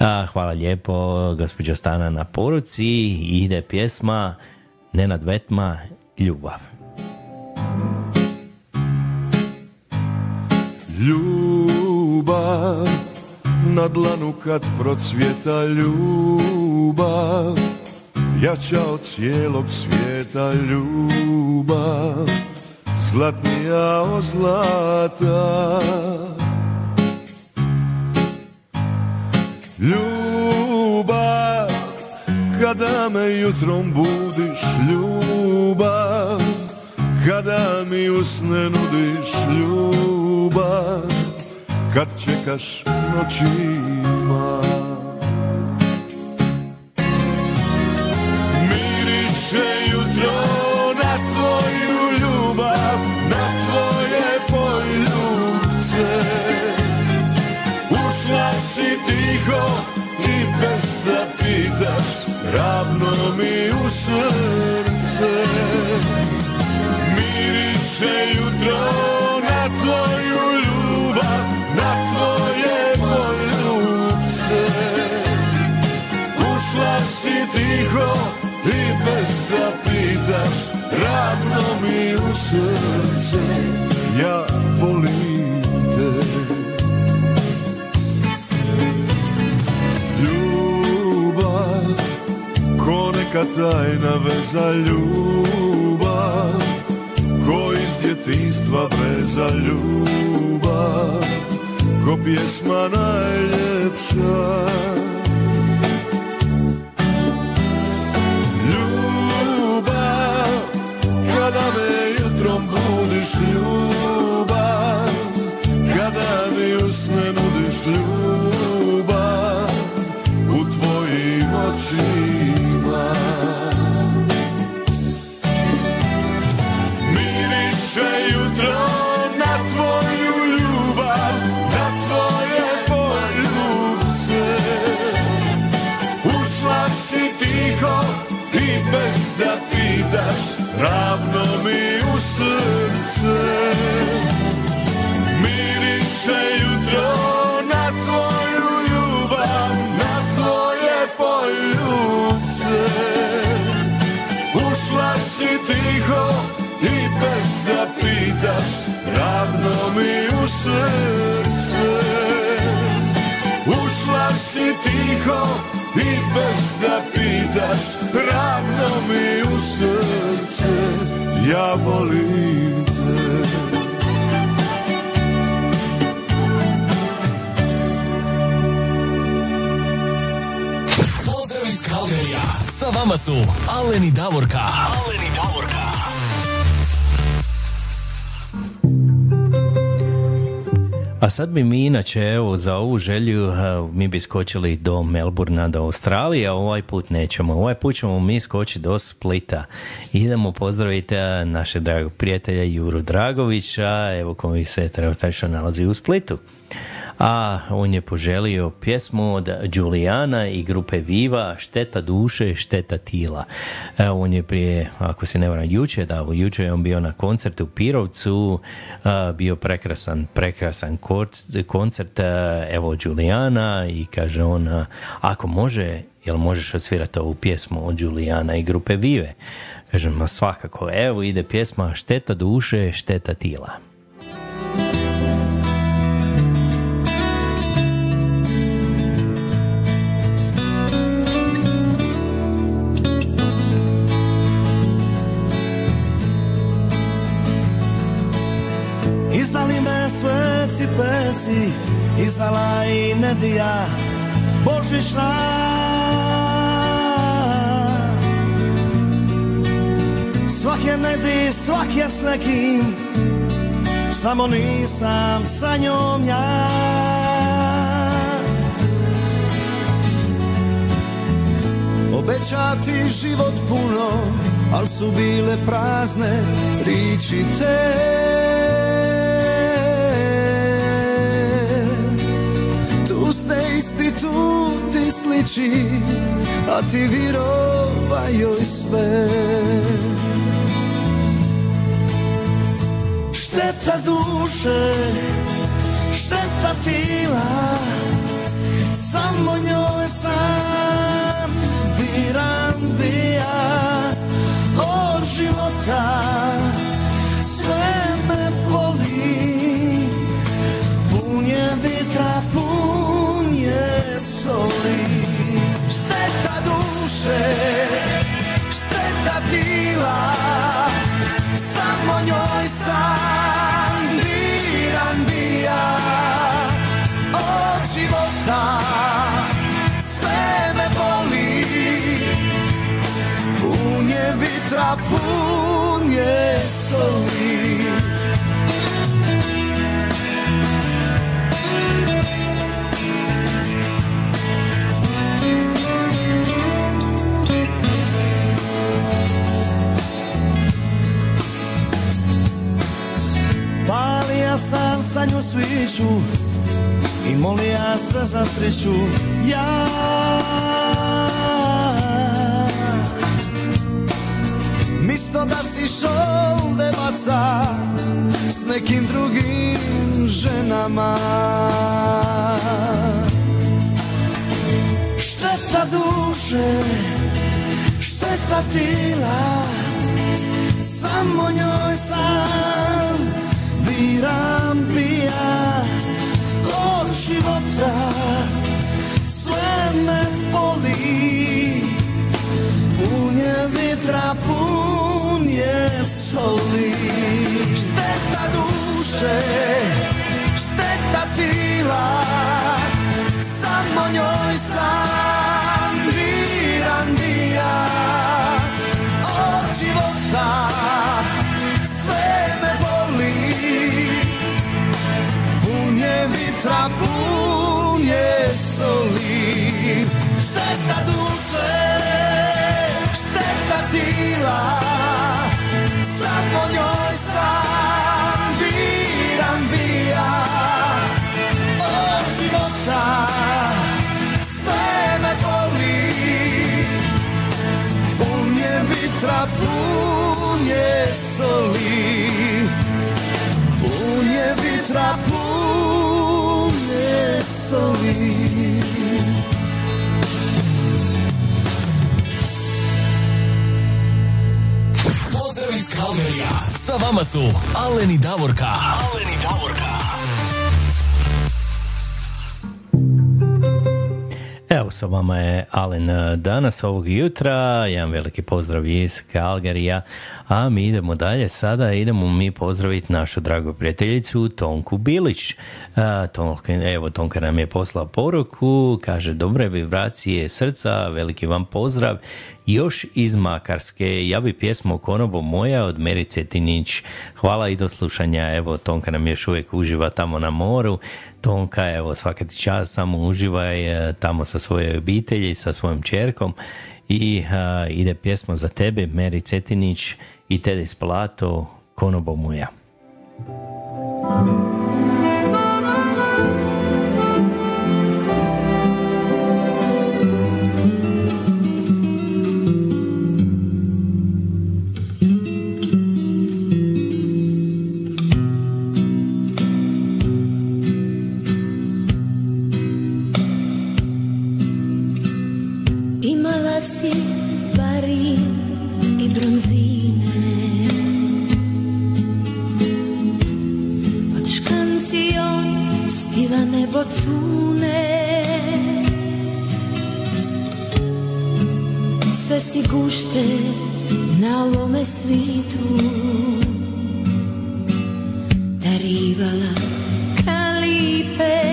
A, hvala lijepo gospođo Stana na poruci. Ide pjesma Nenad Vetma, Ljubav. Ljubav na dlanu kad procvjeta, ljubav jača od cijelog svijeta, ljubav zlatnija od zlata. Ljubav kada me jutrom budiš, ljubav kada mi usne nudiš, ljubav kad čekaš noćima. I bez da pitaš ravno mi u srce. Miriše jutro na tvoju ljubav, na tvoje poljubce. Ušla si tiho i bez da pitaš ravno mi u srce. Ja volim te. Ko neka tajna veza, ljubav ko iz djetinjstva veza, ljubav ko pjesma najljepša. Ljubav kada me jutrom budiš, ljubav kada mi usne nudiš, ljubav u tvojim očima. Miriše jutro na tvoju ljubav, na tvoje poljubce. Ušla si tiho i bez da pitaš ravno mi u srce. Miriše jutro na tvoju ljubav, na tvoje poljubce. Ušla si tiho i bez da pitaš ravno mi u srce. Ušla si tiho i bez da pitaš ravno mi u srce. Ja volim te. Pozdrav iz Calgaryja. Sa vama su Alen i Davorka. Alen i Davorka. A sad bi mi inače, evo, za ovu želju mi bi skočili do Melbourna, do Australije, a ovaj put nećemo. Ovaj put ćemo mi skočiti do Splita. Idemo pozdraviti naše dragog prijatelja Juru Dragovića, evo, koji se trenutno nalazi u Splitu. A on je poželio pjesmu od Đulijana i grupe Viva, Šteta duše, šteta tila. E, on je prije, ako se ne varam, juče, da, juče je on bio na koncertu u Pirovcu, a, bio prekrasan, prekrasan koncert, a, evo, Đulijana, i kaže ona, ako može, jel možeš osvirati ovu pjesmu od Đulijana i grupe Vive? Kažem, ma svakako, evo ide pjesma Šteta duše, šteta tila. Peci, peci, izdala i medija božićna. Svak je medij, svak je s nekim, samo nisam sa njom ja. Obeća ti život puno, al su bile prazne riči te. Tu ste isti, tu ti sliči, a ti virova joj sve. Šteta duše, šteta tila, samo njoj sam viran bija. Od života sve me boli, pun je vitra, pun je soli. Šteta duše, šteta tila, samo njoj sam miran bija. Od života sve me boli, pun je vitra, pun je soli. Palija sam za nju sviću i molija se za sreću ja. Misto da si šol debaca s nekim drugim ženama. Šteta duše, šteta tila, samo njoj sam viram bija. Od života sve me boli, pun je vitra, pun je soli. Šteta duše, šteta tila, samo njoj sam viran bija. Od života sve me boli, pun je vitra, pun je soli. Šteta duše, šteta tila, samo njoj sam viran bija. Od života sve me boli, pun je vitra, pun je soli. Pun je vitra, pun je soli. Calgaryja. Sa vama su Alen i Davorka. Alen i Davorka. Evo, sa vama je Alen danas, ovog jutra. Jedan veliki pozdrav iz Calgaryja. A mi idemo dalje. Sada idemo mi pozdraviti našu dragu prijateljicu Tonku Bilić. A, Tonka, evo, Tonka nam je poslala poruku. Kaže, dobre vibracije srca, veliki vam pozdrav. Još iz Makarske, ja bi pjesmu Konobo moja od Merice Tinić. Hvala i do slušanja. Evo, Tonka nam još uvijek uživa tamo na moru. Tonka, evo, svaki čas samo uživaj tamo sa svojoj obitelji, sa svojom čerkom. I a, ide pjesma za tebe, Merice Tinić i Tedis Plato, Konobo moja. Sve si gušte na ovome svitu darivala kalipe.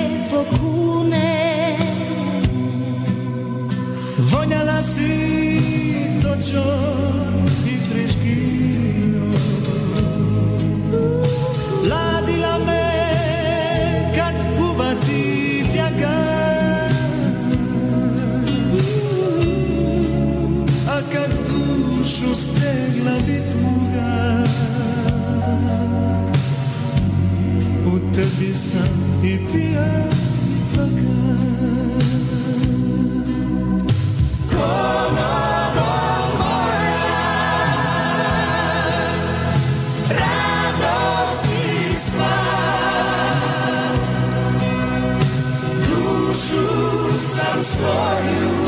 sam svoju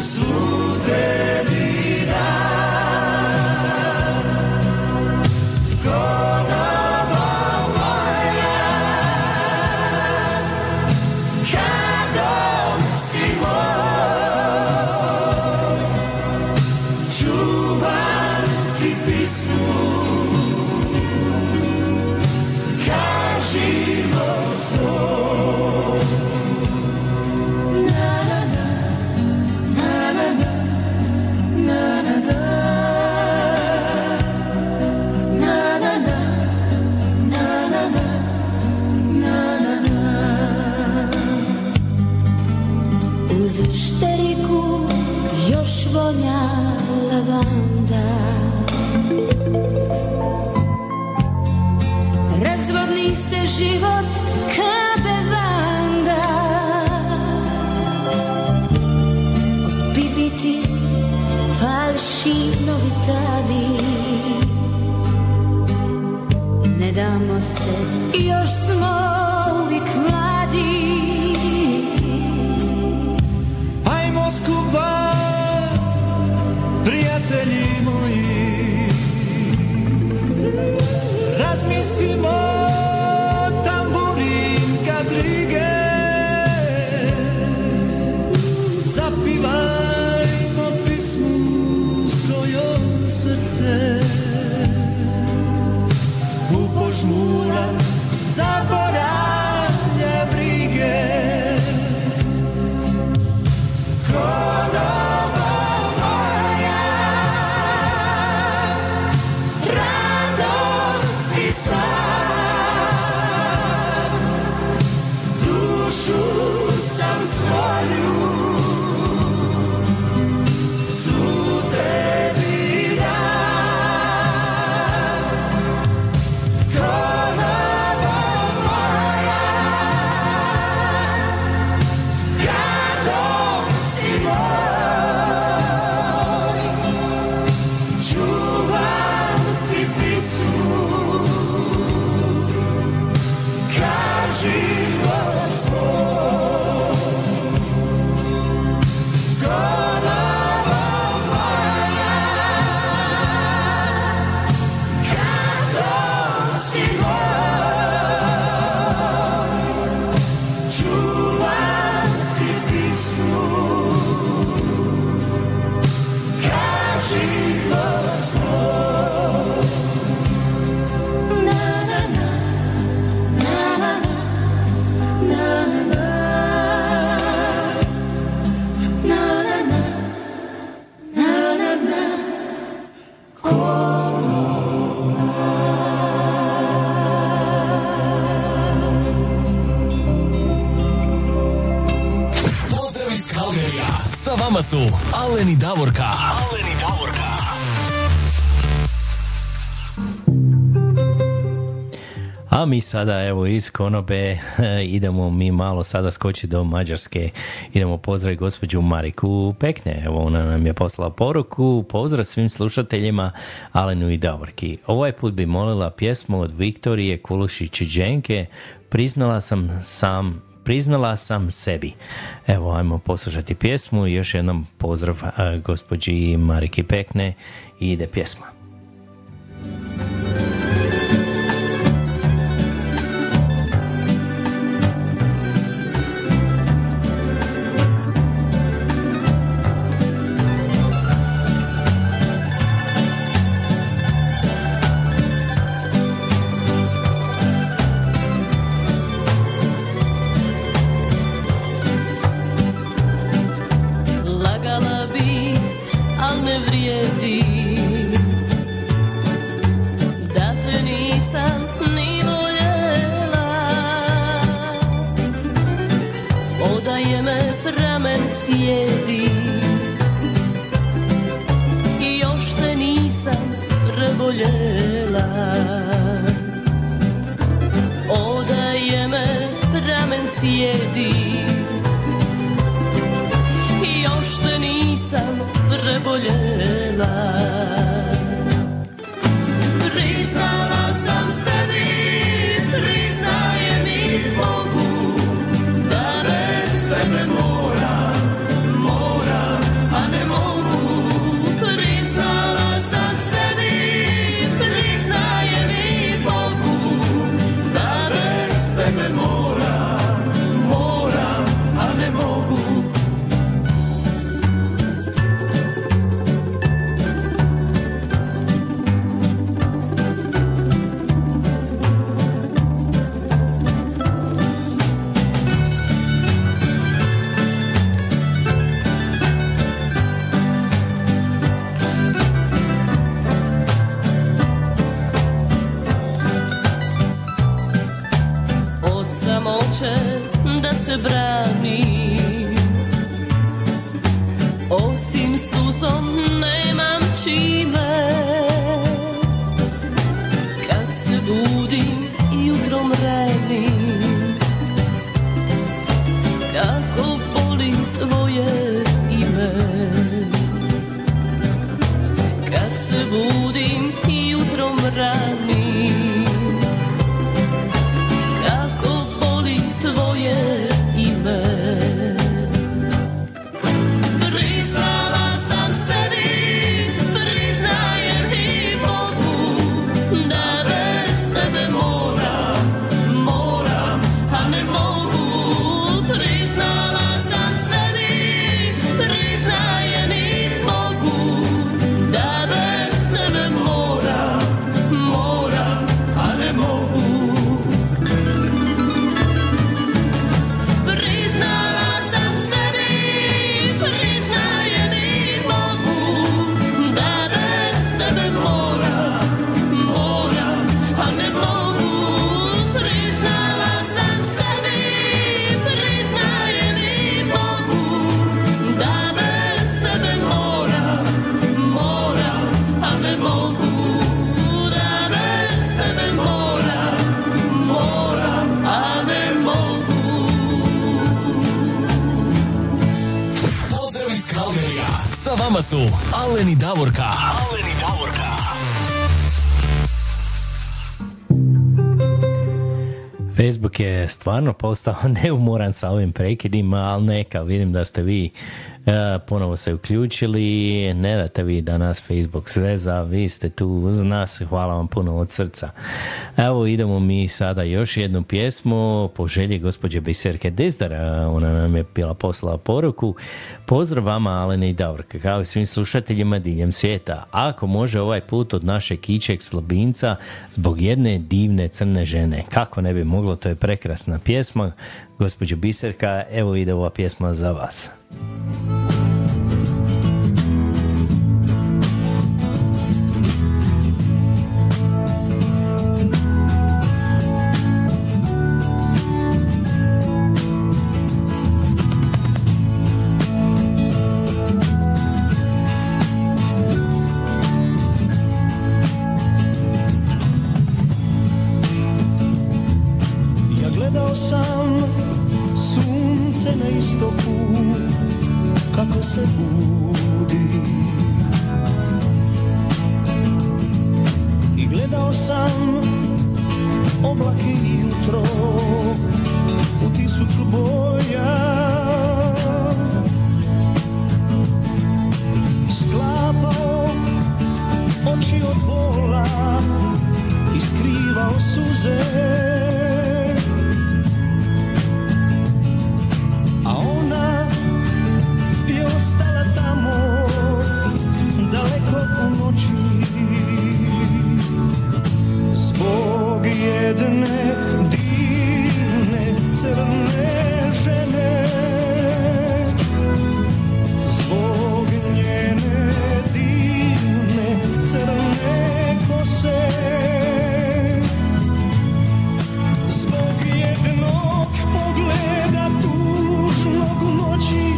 svu tebi dam. Gonna blow my life kad si moj. Čuvam ti pismu ka život svoj. Razvodni se život ka bevanda. Opipiti falši novitadi. Ne damo se, još smo uvijek mladi. Ajmo skupa, prijatelji moji, razmislimo tamburin kadrige, zapivajmo pismu s kojom srce upožmura, zaboravlja brige. Kona Aleni Davorka. Aleni Davorka. A mi sada evo iz konobe idemo mi malo sada skoči do Mađarske. Idemo pozdraviti gospođu Mariku Pekne. Evo ona nam je poslala poruku. Pozdrav svim slušateljima Alenu i Davorki. Ovaj put bi molila pjesmu od Viktorije Kulušić Đenke. Priznala sam sam Priznala sam sebi. Evo, ajmo poslušati pjesmu i još jednom pozdrav gospođi Mariki Pekne i ide pjesma. Priznala sam sebi, priznajem i Bogu da se branim, osim suzom nemam čime. Kad se budim jutrom ranim, kako volim tvoje ime. Kad se budim jutrom ranim, kako volim tvoje ime. Priznala sam sebi, priznajem i Bogu, da bez tebe moram, moram, a ne mogu. Priznala sam sebi, priznajem i Bogu, da bez tebe moram, moram, a ne mogu. Priznala sam sebi, priznajem i Bogu, da bez tebe moram, moram, a ne mogu. Priznala sam sebi, priznajem i Bogu, da bez tebe moram, moram, a ne mogu. Da bez tebe moram, moram, a ne mogu. Pozdrav iz Calgaryja. Sa vama su Alen i Davorka. Alen i Davorka. Facebook je stvarno postao neumoran sa ovim prekidima, ali neka, vidim da ste vi e, ponovo se uključili, ne date vi danas Facebook sreza, vi ste tu uz nas, hvala vam puno od srca. Evo idemo mi sada još jednu pjesmu po želji gospođe Biserke Dezdara, ona nam je bila poslala poruku. Pozdrav vama Alene i Davorka, kao i svim slušateljima diljem svijeta, ako može ovaj put od naše Kičeg Slabinca zbog jedne divne crne žene, kako ne bi moglo, to je prekrasna pjesma. Gospođo Biserka, evo ide ova pjesma za vas. Ja gledao sam sunce na istoku kako se budi, i gledao sam oblake jutro u tisuću boja, i sklapao oči od bola i skrivao suze. A ona je ostala tamo, daleko u noći, zbog jedne divne crne žene, zbog njene divne crne kose, zbog jednog pogleda tu u noći,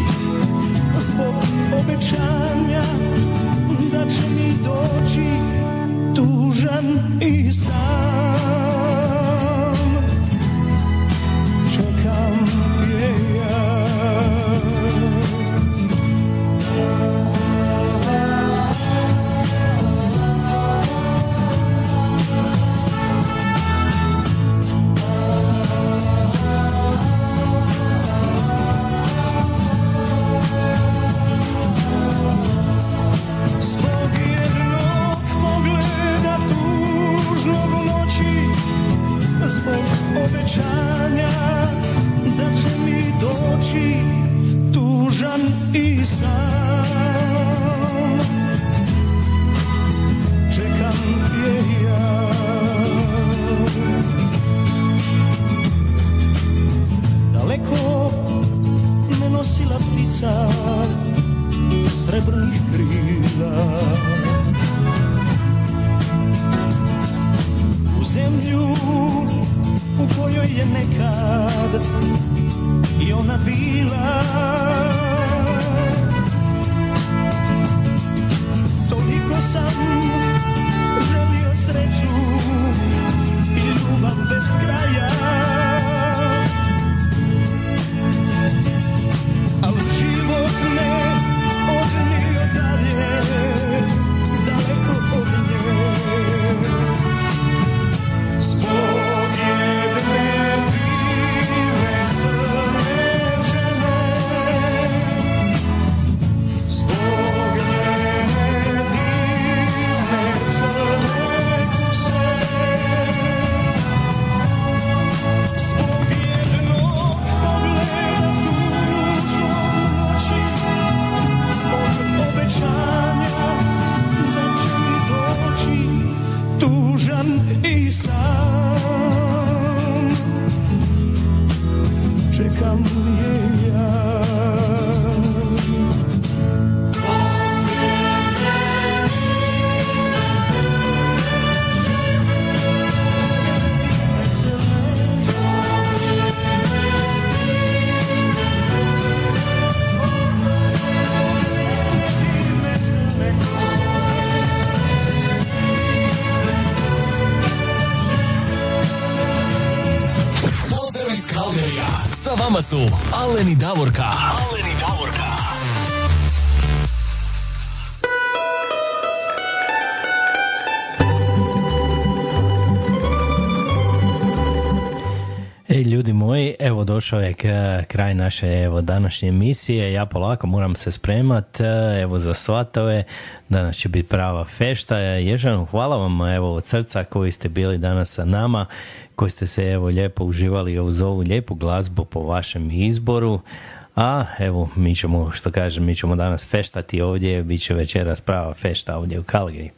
zbog obećanja da će mi doći, tužan i sam čekam je ja. Zbog jednog pogleda tužnog u noći, zbog obećanja da će mi doći, tužan i sam čekam je ja. Daleko me nosila ptica srebrnih krila, u zemlju u kojoj je nekad i Aleni Davorka. Aleni Davorka. Ej, ljudi moji, evo došao je kraj naše evo današnje emisije. Ja polako moram se spremat, evo za svatove. Danas će biti prava fešta. Ježanu, hvala vam evo od srca koji ste bili danas sa nama, koji ste se evo lijepo uživali uz ovu lijepu glazbu po vašem izboru. A evo mi ćemo, što kažem, mi ćemo danas feštati ovdje, bit će večeras prava fešta ovdje u Calgaryju.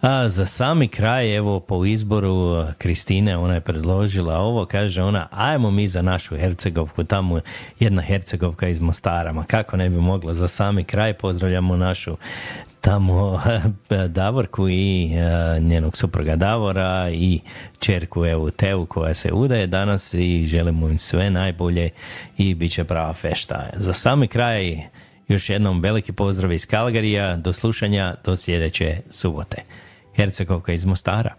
A za sami kraj, evo po izboru Kristine, ona je predložila ovo, kaže ona, ajmo mi za našu Hercegovku, tamo jedna Hercegovka iz Mostara, ma kako ne bi mogla, za sami kraj pozdravljamo našu tamo Davorku i uh, njenog supruga Davora i čerku evo Teu koja se udaje danas i želimo im sve najbolje i bit će prava fešta. Za sami kraj još jednom veliki pozdrav iz Calgaryja, do slušanja do sljedeće subote. Hercegovka iz Mostara.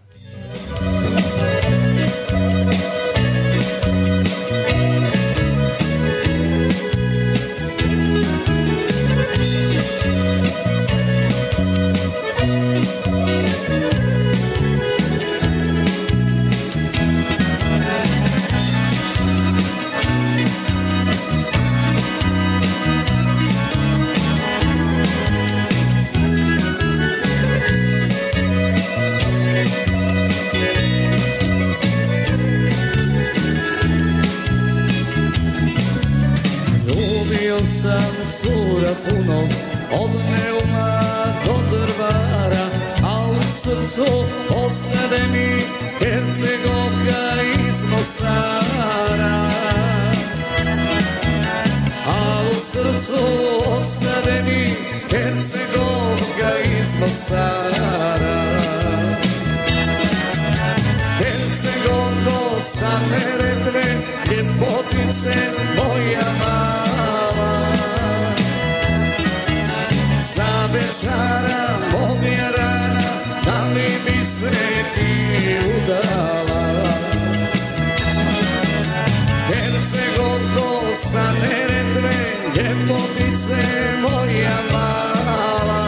Cura puno, od neuma do drvara, a u srcu osade mi Hercegovka iz Mostara. A u srcu osade mi Hercegovka iz Mostara. Hercegovko sa Neretve, ljepotice moja mala, za večara mog je rana, da li bi se ti udala? Hercegovko sa Neretve, ljepotice moja mala,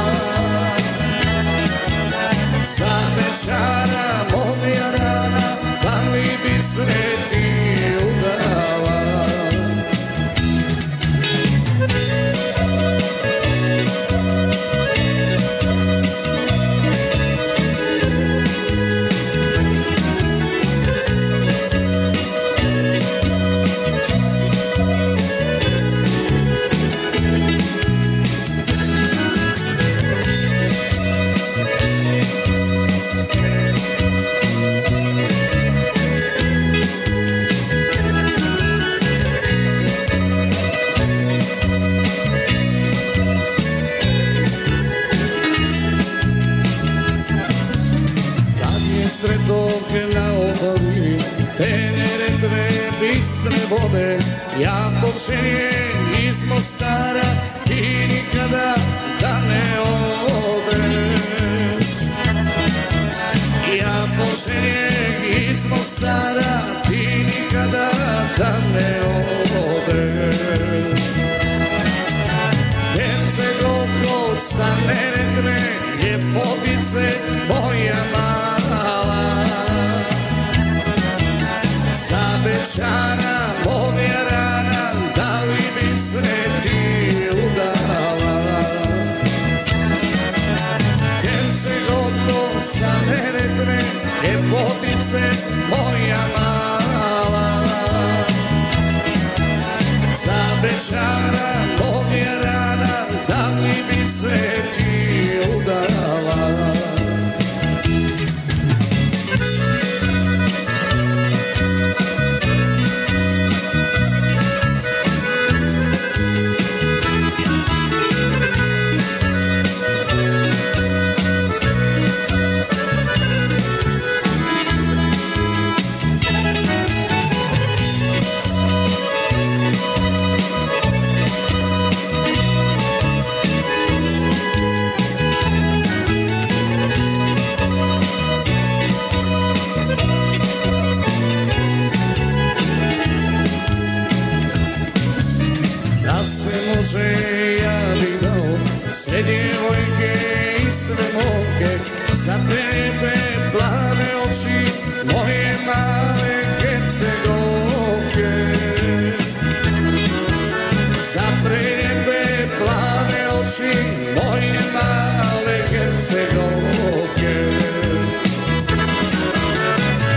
za večara mog je rana, da li bi se ti udala? Vode, ja počinjem iz Mostara i nikada da ne odeš. Ja počinjem iz Mostara, ti nikada da ne odeš. Hercegovko sa Neretve, ljepotice moja mala, za večara moja rana, da li bi se ti udala? Hercegovko sa Neretve, ljepotice moja mala, za večara moja rana, da li bi se ti udala? može, ja bi dao sve djevojke i sve moke, za te lijepe plave oči, moje male Hercegovke. Za te lijepe plave oči, moje male Hercegovke.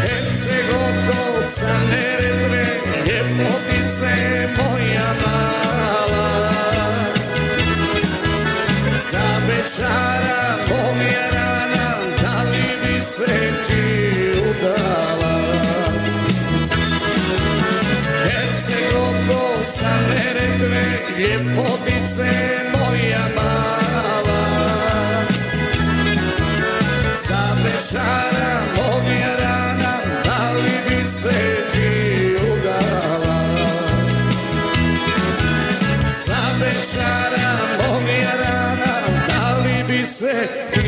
Hercegovko sa Neretve, ljepotice moja mala. Za večara moja rana, da li bi se ti udala? Hercegovko sa Neretve, ljepotice moja mala. Za večara moja rana, da li bi se ti udala? Za večara moja rana, da li bi se ti udala?